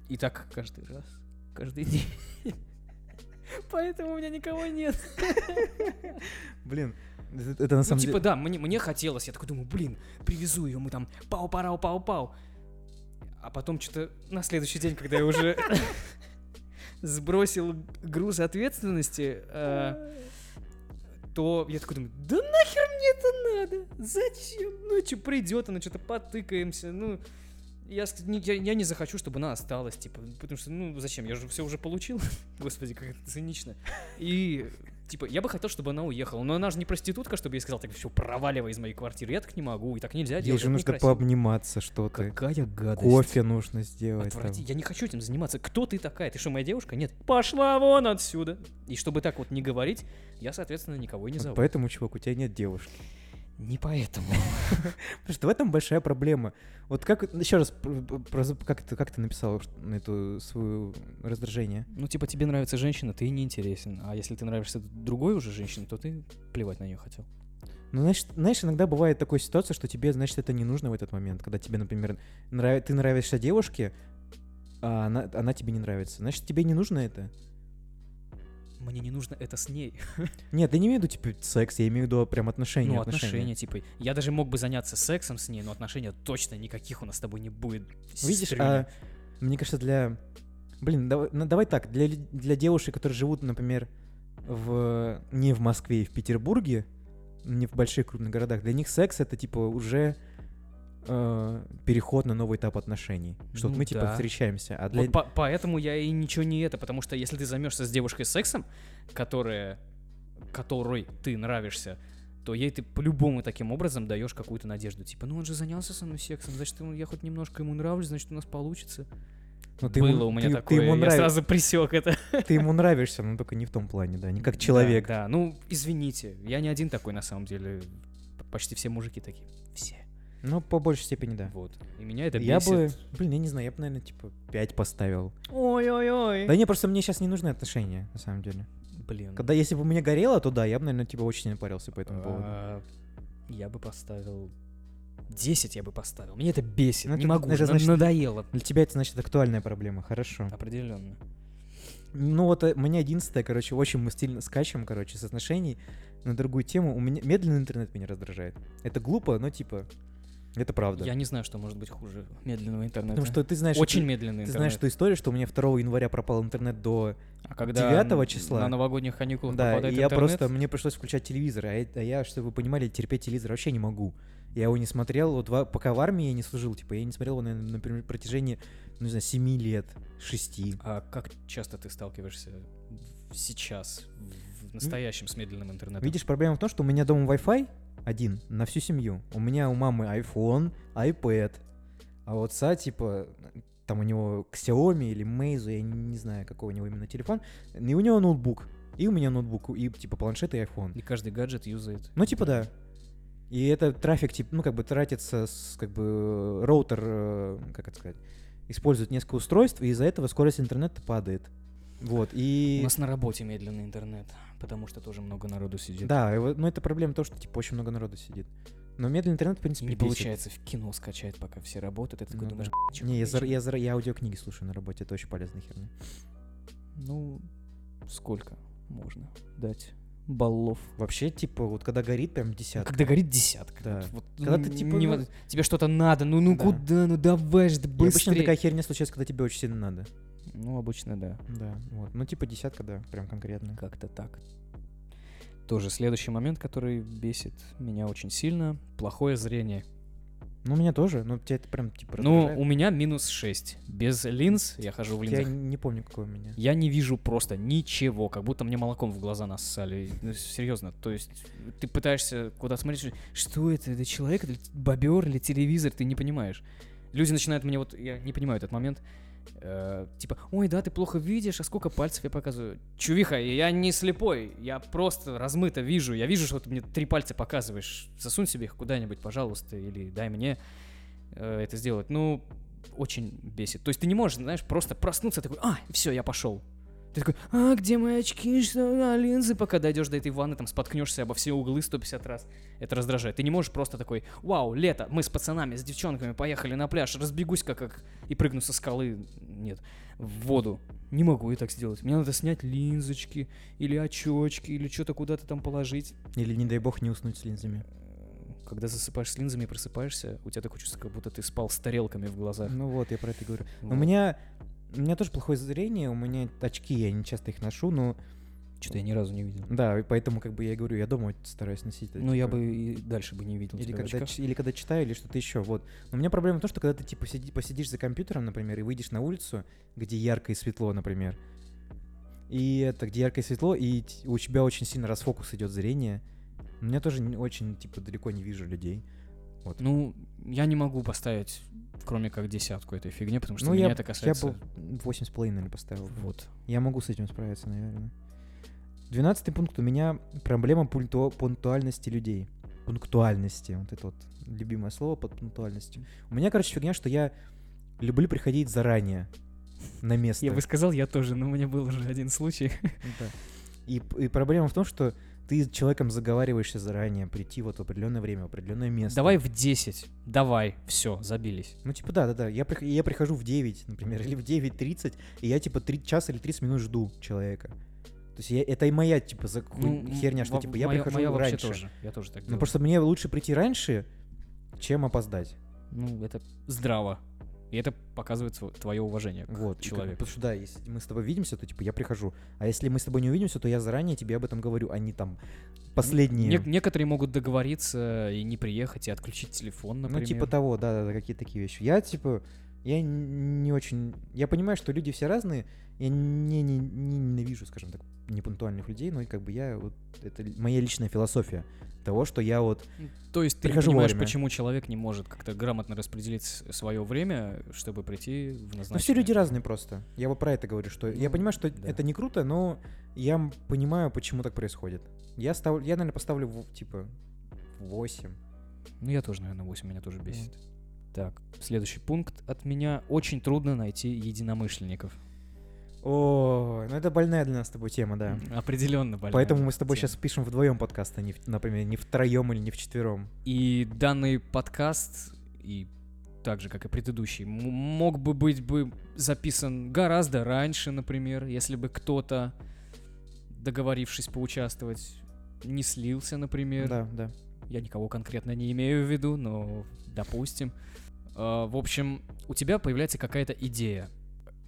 и так каждый раз, каждый день. Поэтому у меня никого нет. Блин, это на самом деле... Ну, типа, да, мне хотелось. Я такой думаю, блин, привезу ее, мы там пау-парау-пау-пау. А потом что-то на следующий день, когда я уже... сбросил груз ответственности, то я такой думаю, да нахер мне это надо? Зачем? Ну, что, придет она, что-то потыкаемся, ну, я не захочу, чтобы она осталась, типа, потому что, ну, зачем? Я же все уже получил. Господи, как это цинично. И, типа, я бы хотел, чтобы она уехала, но она же не проститутка, чтобы я сказал, так, все, проваливай из моей квартиры, я так не могу, и так нельзя делать. Ей же нужно пообниматься что-то. Какая гадость. Кофе нужно сделать. Я не хочу этим заниматься. Кто ты такая? Ты что, моя девушка? Нет. Пошла вон отсюда. И чтобы так вот не говорить, я, соответственно, никого и не зову. Поэтому, чувак, у тебя нет девушки. Не поэтому. Потому что в этом большая проблема. Вот как, еще раз, как ты написал на эту свою раздражение? Ну, типа, тебе нравится женщина, ты не интересен. А если ты нравишься другой уже женщине, то ты плевать на нее хотел. Ну, знаешь, иногда бывает такая ситуация, что тебе, значит, это не нужно в этот момент. Когда тебе, например, ты нравишься девушке, а она тебе не нравится. Значит, тебе не нужно это. Мне не нужно это с ней. Нет, я не имею в виду, типа, секс, я имею в виду прям отношения. Ну, отношения, типа, я даже мог бы заняться сексом с ней, но отношения точно никаких у нас с тобой не будет. Видишь, мне кажется, давай так, для девушек, которые живут, например, не в Москве и в Петербурге, не в больших крупных городах, для них секс — это, типа, уже переход на новый этап отношений. Что ну, мы, типа, встречаемся. А для... вот поэтому я и ничего не это. Потому что если ты займешься с девушкой сексом, которой ты нравишься, то ей ты по-любому таким образом даешь какую-то надежду. Типа, ну он же занялся со мной сексом, значит, я хоть немножко ему нравлюсь, значит, у нас получится. Но было у меня такое, ты ему я сразу пресек это. Ты ему нравишься, но только не в том плане, да, не как человек. Да, ну, извините, я не один такой на самом деле. Почти все мужики такие. Все. Ну, по большей степени, да. Вот. И меня это бесит. Я не знаю, я бы, наверное, типа 5 поставил. Ой-ой-ой. Да не, просто мне сейчас не нужны отношения, на самом деле. Блин. Когда, если бы у меня горело, то да, я бы, наверное, типа очень сильно парился по этому поводу. Я бы поставил 10 я бы поставил. Мне это бесит. Но не могу. Это, значит, надоело. Для тебя это, значит, актуальная проблема. Хорошо. Определенно. Ну вот у меня 11-е, короче, очень мы сильно скачем, короче, с отношений на другую тему. У меня медленный интернет меня раздражает. Это глупо, но типа... Это правда. Я не знаю, что может быть хуже медленного интернета. Потому что ты знаешь... Очень медленный интернет. Ты знаешь, что история, что у меня 2 января пропал интернет до 9 числа. На новогодних каникулах пропадает интернет. Да, я просто... Мне пришлось включать телевизор. А я, чтобы вы понимали, терпеть телевизор вообще не могу. Я его не смотрел. Вот пока в армии я не служил, типа, я не смотрел его, наверное, на протяжении, ну, не знаю, 7 лет, 6. А как часто ты сталкиваешься сейчас, в настоящем, с медленным интернетом? Видишь, проблема в том, что у меня дома Wi-Fi, один, на всю семью. У меня у мамы iPhone, iPad, а у отца, типа, там у него Xiaomi или Meizu, я не знаю, какой у него именно телефон, и у него ноутбук, и у меня ноутбук, и, типа, планшет и iPhone. И каждый гаджет юзает. Ну, типа, да. И это трафик, типа, ну, как бы, тратится, с, как бы, роутер, как это сказать, использует несколько устройств, и из-за этого скорость интернета падает. Вот, и... У нас на работе медленный интернет, потому что тоже много народу сидит. Да, но это проблема то, что, типа, очень много народу сидит. Но медленный интернет, в принципе, не получается в кино скачать, пока все работают. Это такой, ну, думаешь, да. Не, я аудиокниги слушаю на работе, это очень полезная херня. Ну, сколько можно дать баллов? Вообще, типа, вот когда горит, прям десятка. Когда горит десятка. Да. Вот, когда ты, типа... Тебе что-то надо, ну да. Куда, ну давай же, быстрее. И обычно такая херня случается, когда тебе очень сильно надо. Ну, обычно, да. Да, вот. Ну, типа, десятка, да, прям конкретно. Как-то так. Тоже следующий момент, который бесит меня очень сильно. Плохое зрение. Ну, у меня тоже, но тебя это прям, типа, раздражает. Ну, у меня минус 6. Без линз я хожу в линзах. Я не помню, какой у меня. Я не вижу просто ничего, как будто мне молоком в глаза нассали. Серьезно, то есть ты пытаешься куда-то смотреть, что это человек, это бобер или телевизор, ты не понимаешь. Люди начинают мне вот, я не понимаю этот момент, типа, ой, да, ты плохо видишь, а сколько пальцев я показываю? Чувиха, я не слепой, я просто размыто вижу, я вижу, что ты мне 3 пальца показываешь, засунь себе их куда-нибудь, пожалуйста, или дай мне это сделать. Ну, очень бесит. То есть ты не можешь, знаешь, просто проснуться, такой, все, я пошел. Ты такой, где мои очки, что, линзы? Пока дойдешь до этой ванны, там споткнешься обо все углы 150 раз. Это раздражает. Ты не можешь просто такой, вау, лето, мы с пацанами, с девчонками поехали на пляж, разбегусь как и прыгну со скалы, нет, в воду. Не могу я так сделать. Мне надо снять линзочки или очечки, или что-то куда-то там положить. Или, не дай бог, не уснуть с линзами. Когда засыпаешь с линзами и просыпаешься, у тебя такое чувство, как будто ты спал с тарелками в глазах. Ну вот, я про это говорю. Вот. У меня тоже плохое зрение, у меня очки, я не часто их ношу, но... Что-то я ни разу не видел. Да, и поэтому, как бы, я говорю, я дома стараюсь носить. Ну, типа... я бы и дальше бы не видел тебя в очках. Или когда читаю, или что-то еще, вот. Но у меня проблема в том, что когда ты, типа, посидишь за компьютером, например, и выйдешь на улицу, где ярко и светло, например, и у тебя очень сильно расфокус идет зрение. У меня тоже очень, типа, далеко не вижу людей. Вот. Ну, я не могу поставить, кроме как 10 этой фигне, потому что меня это касается... Я бы 8,5 поставил. Вот. Я могу с этим справиться, наверное. 12 пункт. У меня проблема пунктуальности людей. Пунктуальности. Вот это вот любимое слово под пунктуальностью. У меня, короче, фигня, что я люблю приходить заранее на место. Я бы сказал, я тоже, но у меня был уже один случай. И проблема в том, что ты с человеком заговариваешься заранее прийти вот в определенное время, в определенное место. Давай в 10. Давай. Все, забились. Ну, типа, да. Я прихожу в 9, например, или в 9:30, и я, типа, 3 часа или 30 минут жду человека. То есть это и моя, типа, херня, что, типа, я прихожу раньше. Тоже. Я тоже так делаю. Ну, просто мне лучше прийти раньше, чем опоздать. Ну, это здраво. И это показывает твое уважение к человеку. Потому что, да, если мы с тобой видимся, то, типа, я прихожу. А если мы с тобой не увидимся, то я заранее тебе об этом говорю, а не там последние... Некоторые могут договориться и не приехать, и отключить телефон, например. Ну, типа того, да, какие-то такие вещи. Я, типа, не очень... Я понимаю, что люди все разные. Я не ненавижу, скажем так, непунктуальных людей, но, как бы, это моя личная философия того, что я вот... То есть ты не понимаешь, почему человек не может как-то грамотно распределить свое время, чтобы прийти в назначенное. Ну, все люди разные просто. Я вот про это говорю, что... Я понимаю, что это не круто, но я понимаю, почему так происходит. Я, наверное, поставлю, типа, 8. Ну, я тоже, наверное, 8, меня тоже бесит. Так, следующий пункт от меня. Очень трудно найти единомышленников. О, ну это больная для нас с тобой тема, да. Определенно больная. Поэтому мы с тобой тема. Сейчас пишем вдвоем подкаст, а не, например, не втроем или не вчетвером. И данный подкаст, и так же, как и предыдущий, мог бы быть бы записан гораздо раньше, например, если бы кто-то, договорившись поучаствовать, не слился, например. Да, да. Я никого конкретно не имею в виду, но допустим. В общем, у тебя появляется какая-то идея.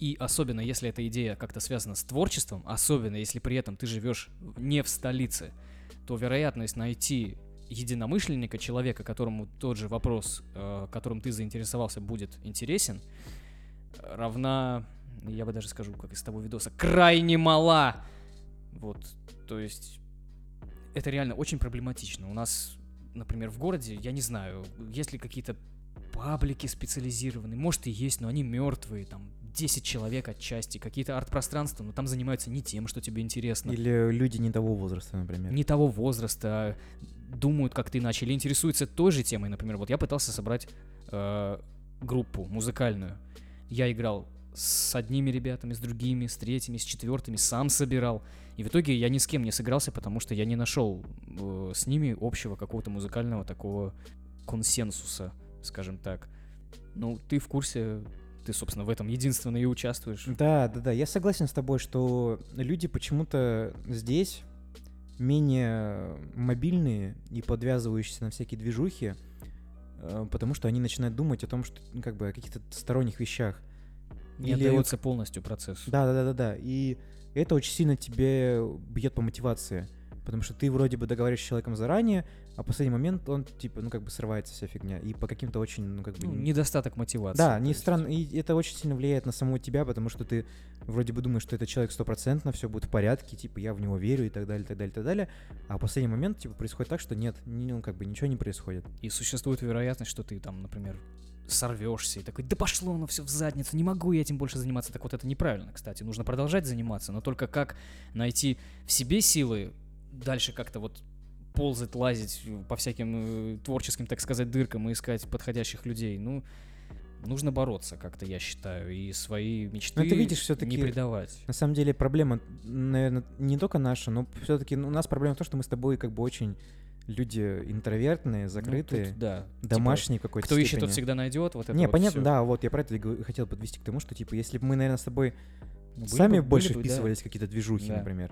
И особенно, если эта идея как-то связана с творчеством, особенно, если при этом ты живешь не в столице, то вероятность найти единомышленника, человека, которому тот же вопрос, которым ты заинтересовался, будет интересен, равна, я бы даже скажу, как из того видоса, крайне мала. Вот, то есть это реально очень проблематично. У нас, например, в городе, я не знаю, есть ли какие-то паблики специализированные, может и есть, но они мертвые, там, 10 человек отчасти, какие-то арт-пространства, но там занимаются не тем, что тебе интересно. Или люди не того возраста, например. Не того возраста, думают как-то иначе, или интересуются той же темой, например. Вот я пытался собрать группу музыкальную. Я играл с одними ребятами, с другими, с третьими, с четвертыми, сам собирал. И в итоге я ни с кем не сыгрался, потому что я не нашел с ними общего какого-то музыкального такого консенсуса, скажем так. Ну, ты в курсе... Ты, собственно, в этом единственно и участвуешь. Да, да, да. Я согласен с тобой, что люди почему-то здесь менее мобильные и подвязывающиеся на всякие движухи, потому что они начинают думать о том, что, как бы, о каких-то сторонних вещах. Не отдается полностью процессу. Да, да, да, да, да. И это очень сильно тебе бьет по мотивации, потому что ты вроде бы договариваешься с человеком заранее, а в последний момент он, типа, ну, как бы срывается вся фигня. И по каким-то очень, ну, как бы... Ну, недостаток мотивации. Да, не странно. И это очень сильно влияет на самого тебя, потому что ты вроде бы думаешь, что этот человек 100%, все будет в порядке, типа, я в него верю и так далее, так далее, так далее. А в последний момент, типа, происходит так, что нет, ну, как бы ничего не происходит. И существует вероятность, что ты там, например, сорвешься и такой, да пошло оно все в задницу, не могу я этим больше заниматься. Так вот это неправильно, кстати. Нужно продолжать заниматься, но только как найти в себе силы дальше как-то вот ползать, лазить по всяким творческим, так сказать, дыркам и искать подходящих людей. Ну, нужно бороться как-то, я считаю, и свои мечты ты видишь, все-таки не предавать. На самом деле проблема, наверное, не только наша, но все-таки у нас проблема в том, что мы с тобой как бы очень люди интровертные, закрытые, ну, тут, да, домашние, типа, какой-то кто степени. Ищет, тот всегда найдет. Вот это не, вот понятно, всё. Да, вот я про это и хотел подвести к тому, что, типа, если бы мы, наверное, с тобой сами больше вписывались в какие-то движухи, да, например.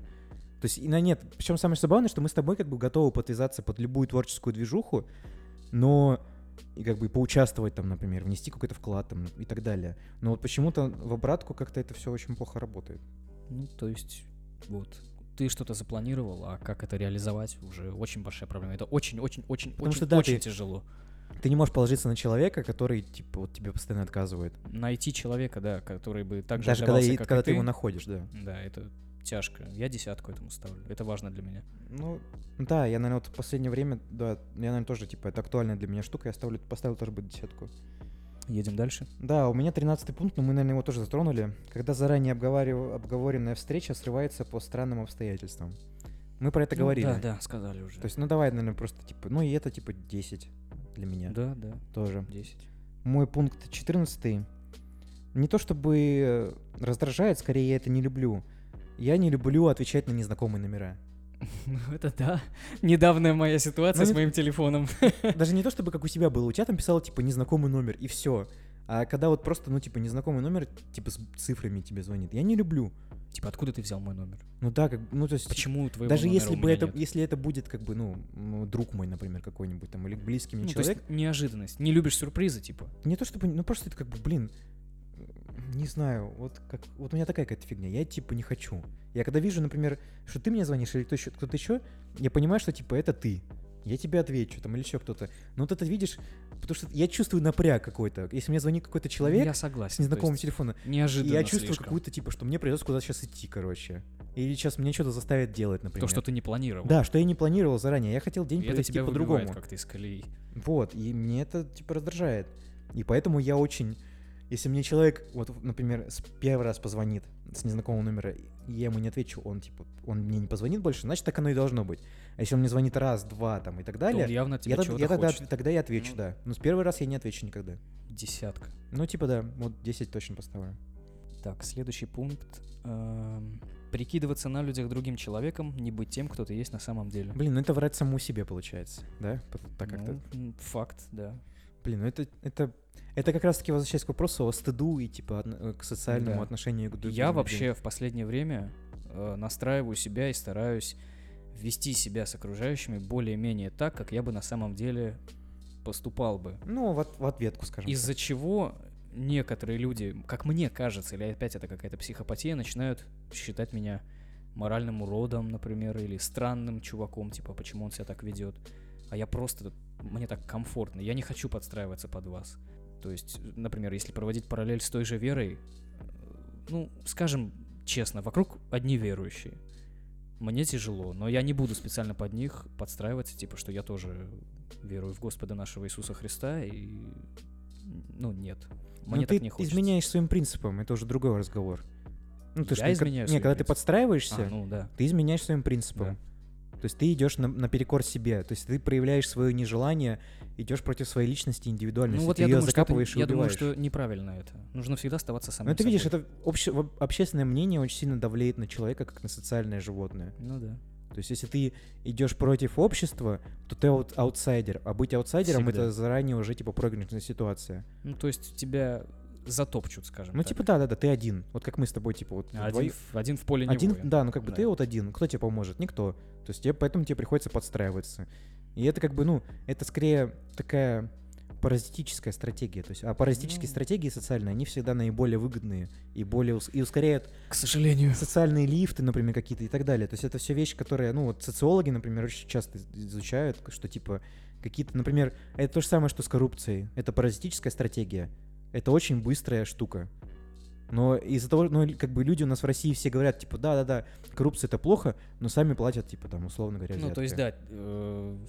То есть, нет, причем самое забавное, что мы с тобой как бы готовы подвязаться под любую творческую движуху, но и как бы поучаствовать там, например, внести какой-то вклад там и так далее. Но вот почему-то в обратку как-то это все очень плохо работает. Ну, то есть, вот, ты что-то запланировал, а как это реализовать, уже очень большая проблема. Это очень тяжело. Ты не можешь положиться на человека, который, типа, вот тебе постоянно отказывает. Найти человека, да, который бы так же отдавался, как и ты. Даже когда ты его находишь, да. Да, это... тяжко. Я 10 этому ставлю. Это важно для меня. Ну, да, я, наверное, вот в последнее время, да, я, наверное, тоже, типа, это актуальная для меня штука, я поставил тоже бы 10. Едем дальше. Да, у меня 13-й пункт, но мы, наверное, его тоже затронули. Когда заранее обговоренная встреча срывается по странным обстоятельствам. Мы про это говорили. Да, сказали уже. То есть, ну, давай, наверное, просто, типа, ну, и это, типа, 10 для меня. Да. Тоже. 10. Мой пункт 14-й. Не то чтобы раздражает, скорее, я это не люблю. Я не люблю отвечать на незнакомые номера. Ну, это да. Недавняя моя ситуация с моим телефоном. Даже не то, чтобы как у тебя было. У тебя там писало, типа, незнакомый номер, и все. А когда вот просто, ну, типа, незнакомый номер, типа, с цифрами тебе звонит. Я не люблю. Типа, откуда ты взял мой номер? Ну, да, как, ну, то есть... Почему у твоего даже номера если бы это, нет? Если это будет, как бы, ну, друг мой, например, какой-нибудь, там, или близкий мне человек... То есть неожиданность. Не любишь сюрпризы, типа? Не то, чтобы... Ну, просто это, как бы, блин... Не знаю, вот у меня такая какая-то фигня, я, типа, не хочу. Я когда вижу, например, что ты мне звонишь или кто-то еще, я понимаю, что, типа, это ты. Я тебе отвечу, там, или еще кто-то. Но вот это видишь, потому что я чувствую напряг какой-то. Если мне звонит какой-то человек, я согласен, с незнакомым телефоном, неожиданно я чувствую слишком. Какую-то, типа, что мне придется куда-то сейчас идти, короче. Или сейчас меня что-то заставят делать, например. То, что ты не планировал. Да, что я не планировал заранее. Я хотел день провести по-другому. Это тебя выбивает как-то из колеи. Вот, и мне это, типа, раздражает. И поэтому я очень... Если мне человек, вот, например, первый раз позвонит с незнакомого номера, я ему не отвечу, он, типа, он мне не позвонит больше, значит, так оно и должно быть. А если он мне звонит раз, два, там, и так далее, тогда я отвечу, ну, да. Но с первый раз я не отвечу никогда. 10. Ну, типа, да, вот 10 точно поставлю. Так, следующий пункт. Прикидываться на людях другим человеком, не быть тем, кто ты есть на самом деле. Блин, ну это врать самому себе получается, да? Так как-то. Ну, факт, да. Блин, ну это как раз-таки возвращаясь к вопросу о стыду и типа к социальному отношению к другим. Я вообще в последнее время настраиваю себя и стараюсь вести себя с окружающими более-менее так, как я бы на самом деле поступал бы. Ну, в ответку, скажем так. Из-за чего некоторые люди, как мне кажется, или опять это какая-то психопатия, начинают считать меня моральным уродом, например, или странным чуваком, типа, почему он себя так ведет. А я просто... Мне так комфортно. Я не хочу подстраиваться под вас. То есть, например, если проводить параллель с той же верой, ну, скажем честно, вокруг одни верующие. Мне тяжело, но я не буду специально под них подстраиваться, типа, что я тоже верую в Господа нашего Иисуса Христа, и... Ну, нет. Мне но так не хочется. Ты изменяешь своим принципам, это уже другой разговор. Ну, ты я изменяю своим принципам. Когда ты подстраиваешься, ты изменяешь своим принципам. Да. То есть ты идешь наперекор себе, то есть ты проявляешь свое нежелание, идешь против своей личности, индивидуальности, ну, вот ты ее закапываешь и убиваешь. Я думаю, что неправильно это. Нужно всегда оставаться самим собой. Ну ты видишь, это общественное мнение очень сильно давлеет на человека, как на социальное животное. Ну да. То есть если ты идешь против общества, то ты аутсайдер, а быть аутсайдером всегда. Это заранее уже типа проигрышная ситуация. Ну то есть тебя... затопчут, скажем так. Ну, типа, да-да-да, ты один. Вот как мы с тобой, типа, вот... Один в поле не воин. Да, ну, как бы ты вот один. Кто тебе поможет? Никто. То есть поэтому тебе приходится подстраиваться. И это как бы, ну, это скорее такая паразитическая стратегия. То есть, а паразитические стратегии социальные, они всегда наиболее выгодные и более... И ускоряют... К сожалению. Социальные лифты, например, какие-то и так далее. То есть это все вещи, которые, ну, вот социологи, например, очень часто изучают, что, типа, какие-то, например, это то же самое, что с коррупцией. Это паразитическая стратегия. Это очень быстрая штука. Но из-за того, ну, как бы люди у нас в России все говорят, типа, да-да-да, коррупция — это плохо, но сами платят, типа, там, условно говоря, взятки. Ну, то есть, да,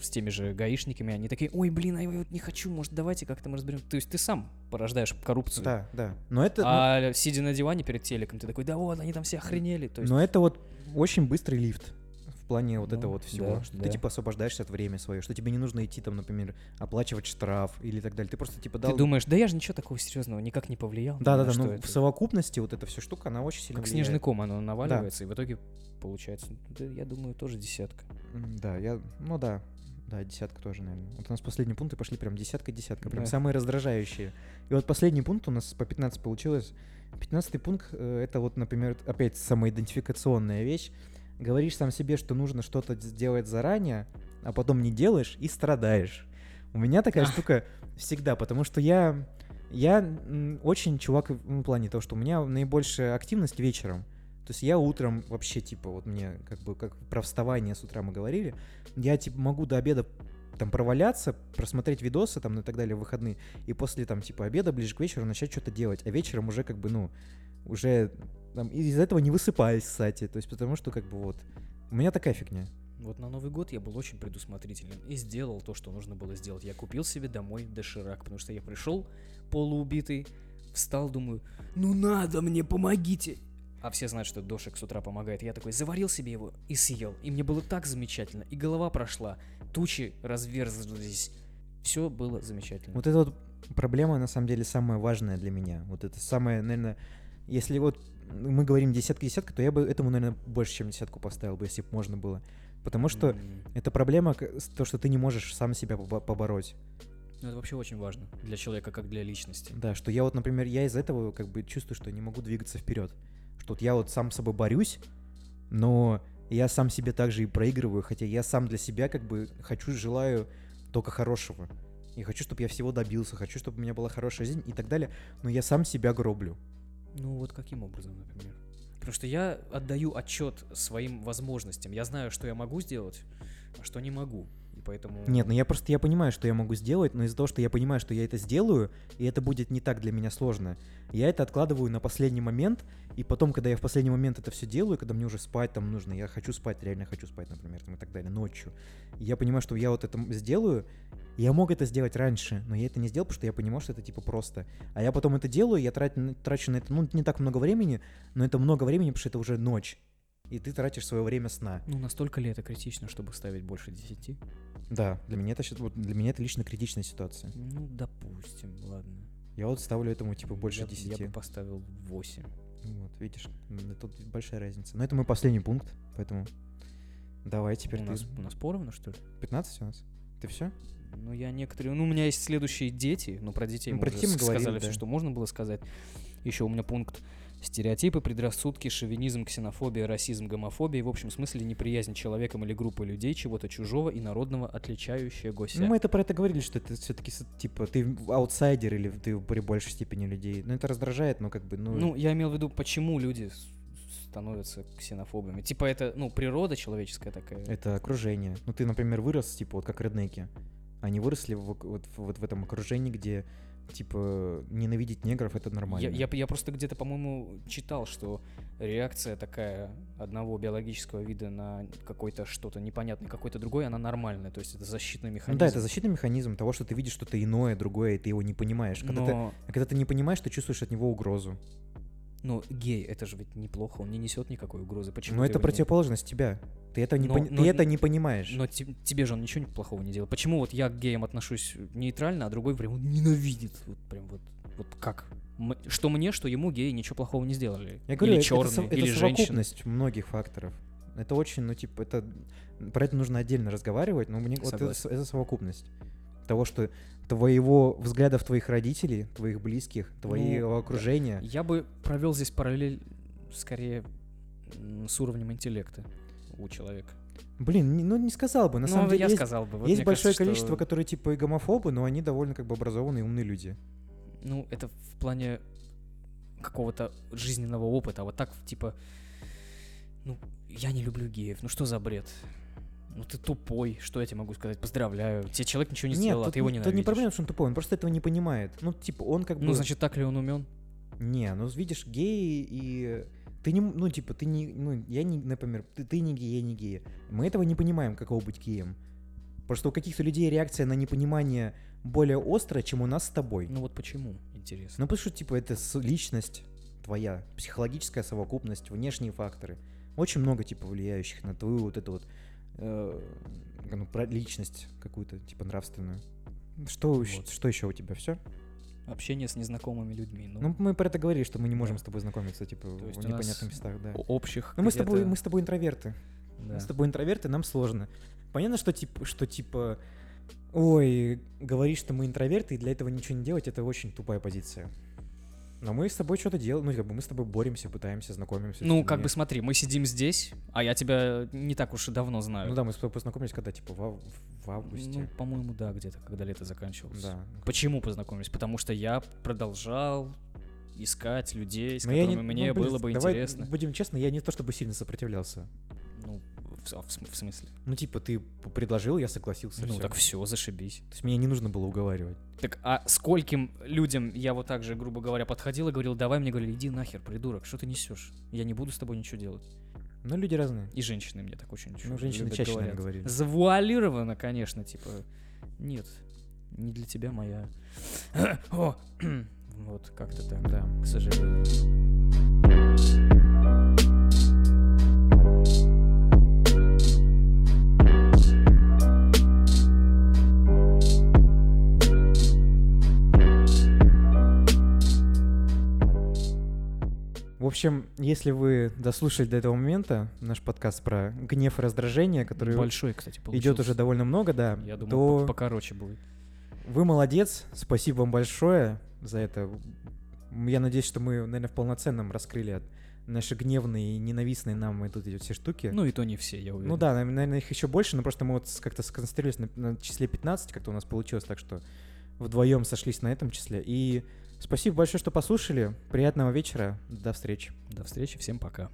с теми же гаишниками они такие, ой, блин, а я вот не хочу, может, давайте как-то мы разберем. То есть ты сам порождаешь коррупцию. Да, да. Но это, сидя на диване перед телеком, ты такой, да вот, они там все охренели. То есть... Но это вот очень быстрый лифт. В плане вот этого вот всего, да, что ты типа освобождаешься от времени свое, что тебе не нужно идти там, например, оплачивать штраф или так далее. Ты просто типа дал... Ты думаешь, да я же ничего такого серьезного никак не повлиял. Да-да-да, но это... в совокупности вот эта вся штука, она очень сильно как влияет. Снежный ком, она наваливается, и в итоге получается, да, я думаю, тоже десятка. Да, да, десятка тоже, наверное. Вот у нас последние пункты пошли прям десятка-десятка, прям самые раздражающие. И вот последний пункт у нас по 15 получилось. 15-й пункт, это вот, например, опять самоидентификационная вещь. Говоришь сам себе, что нужно что-то сделать заранее, а потом не делаешь и страдаешь. У меня такая штука всегда, потому что я очень чувак в плане того, что у меня наибольшая активность вечером. То есть я утром вообще, типа, вот мне как бы как про вставание с утра мы говорили, я типа могу до обеда там проваляться, просмотреть видосы там и так далее в выходные, и после там типа обеда ближе к вечеру начать что-то делать, а вечером уже как бы, ну, уже... Из-за этого не высыпаюсь, кстати, то есть потому что как бы вот у меня такая фигня. Вот на Новый год я был очень предусмотрителен и сделал то, что нужно было сделать. Я купил себе домой доширак, потому что я пришел полуубитый, встал, думаю, ну надо мне, помогите. А все знают, что дошик с утра помогает. Я такой заварил себе его и съел, и мне было так замечательно, и голова прошла, тучи разверзлись, все было замечательно. Вот эта вот проблема на самом деле самая важная для меня. Вот это самое, наверное, если вот мы говорим десятка-десятка, то я бы этому, наверное, больше, чем десятку поставил бы, если бы можно было. Потому что это проблема, то, что ты не можешь сам себя побороть. Ну, это вообще очень важно для человека, как для личности. Да, что я вот, например, я из-за этого как бы чувствую, что не могу двигаться вперед. Что вот я вот сам с собой борюсь, но я сам себе также и проигрываю, хотя я сам для себя как бы хочу, желаю только хорошего. И хочу, чтобы я всего добился, хочу, чтобы у меня была хорошая жизнь и так далее, но я сам себя гроблю. Ну вот каким образом, например? Потому что я отдаю отчет своим возможностям. Я знаю, что я могу сделать, а что не могу. И поэтому... Нет, ну я понимаю, что я могу сделать, но из-за того, что я понимаю, что я это сделаю, и это будет не так для меня сложно, я это откладываю на последний момент, и потом, когда я в последний момент это все делаю, когда мне уже спать там нужно, я хочу спать, реально хочу спать, например, там и так далее, ночью, я понимаю, что я вот это сделаю, я мог это сделать раньше, но я это не сделал, потому что я понимал, что это типа просто. А я потом это делаю, я трачу на это, ну, не так много времени, но это много времени, потому что это уже ночь. И ты тратишь свое время сна. Ну, настолько ли это критично, чтобы ставить больше 10? Да, для меня это лично критичная ситуация. Ну, допустим, ладно. Я вот ставлю этому типа больше 10. Я бы поставил 8. Вот, видишь, тут большая разница. Но это мой последний пункт, поэтому давай теперь у ты... У нас поровну, что ли? 15 у нас? Ты все? Ну, я некоторые... Ну, у меня есть следующие дети, но про детей мы уже сказали говорили, все, да. Что можно было сказать. Еще у меня пункт: стереотипы, предрассудки, шовинизм, ксенофобия, расизм, гомофобия, в общем смысле неприязнь человеком или группой людей, чего-то чужого и народного, отличающегося. Ну, мы это про это говорили, что это все-таки, типа, ты аутсайдер или ты при большей степени людей. Ну, это раздражает, но как бы... Ну, я имел в виду, почему люди становятся ксенофобами. Типа, это, природа человеческая такая. Это окружение. Ну, ты, например, вырос, типа, вот как реднеки. Они выросли вот в этом окружении, где... Типа, ненавидеть негров — это нормально. Я просто где-то, по-моему, читал, что реакция такая одного биологического вида на какой-то что-то непонятное, какой-то другой, она нормальная. То есть это защитный механизм. Ну да, это защитный механизм того, что ты видишь что-то иное, другое, и ты его не понимаешь. Когда ты не понимаешь, ты чувствуешь от него угрозу. Но гей, это же ведь неплохо, он не несет никакой угрозы. Почему? Но это противоположность тебя. Ты это не понимаешь. Но тебе же он ничего плохого не делал. Почему вот я к геям отношусь нейтрально, а другой прям ненавидит? Вот прям вот как? Что мне, что ему геи ничего плохого не сделали. Я говорю, или черные, или женщины. Это совокупность многих факторов. Это очень, про это нужно отдельно разговаривать, но мне вот это совокупность того, что твоего взгляда в твоих родителей, твоих близких, твоего окружения. Я бы провел здесь параллель скорее с уровнем интеллекта у человека. Блин, не сказал бы. На самом деле я есть, сказал бы. Вот есть большое количество, что... которые типа и гомофобы, но они довольно как бы образованные и умные люди. Ну, это в плане какого-то жизненного опыта. А вот так типа, я не люблю геев, что за бред? Ты тупой, что я тебе могу сказать? Поздравляю. Тебе человек ничего не сделал, а ты его ненавидишь. Тут не проблема, что он тупой, он просто этого не понимает. Он как бы... значит, так ли он умен? Не, видишь, геи и... Ты не... ты не... я не... Например, ты не гей, я не гей. Мы этого не понимаем, каково быть геем. Просто у каких-то людей реакция на непонимание более острая, чем у нас с тобой. Ну вот почему, интересно? Потому что, это личность твоя, психологическая совокупность, внешние факторы. Очень много, влияющих на твою вот эту вот... про личность какую-то, нравственную. Что еще у тебя? Все? Общение с незнакомыми людьми. Мы про это говорили, что мы не можем с тобой знакомиться, в непонятных местах, да. Общих. Мы с тобой интроверты. Да. Мы с тобой интроверты, нам сложно. Понятно, что ой, говоришь, что мы интроверты, и для этого ничего не делать, это очень тупая позиция. Но мы с тобой что-то делаем, мы с тобой боремся, пытаемся, знакомимся. Смотри, мы сидим здесь, а я тебя не так уж и давно знаю. Мы с тобой познакомились когда, в августе. По-моему, да, где-то, когда лето заканчивалось. Да. Почему познакомились? Потому что я продолжал искать людей, с которыми мне было бы интересно. Давай будем честны, я не то чтобы сильно сопротивлялся. В смысле? Ты предложил, я согласился. Все. Так все, зашибись. То есть меня не нужно было уговаривать. Так, а скольким людям я вот так же, грубо говоря, подходил и говорил, давай, мне говорили, иди нахер, придурок, что ты несешь? Я не буду с тобой ничего делать. Люди разные. И женщины мне так очень любят. Женщины чаще говорили. Завуалировано, конечно, нет, не для тебя моя... Вот как-то так, да, к сожалению. В общем, если вы дослушали до этого момента наш подкаст про гнев и раздражение, который большой, кстати, идет уже довольно много, да, я думаю, то покороче будет. Вы молодец, спасибо вам большое за это. Я надеюсь, что мы, наверное, в полноценном раскрыли наши гневные и ненавистные нам и тут идут все штуки. И то не все, я уверен. Да, наверное, их еще больше, но просто мы вот как-то сконцентрировались на числе 15, как-то у нас получилось, так что вдвоем сошлись на этом числе. И спасибо большое, что послушали. Приятного вечера. До встречи. До встречи. Всем пока.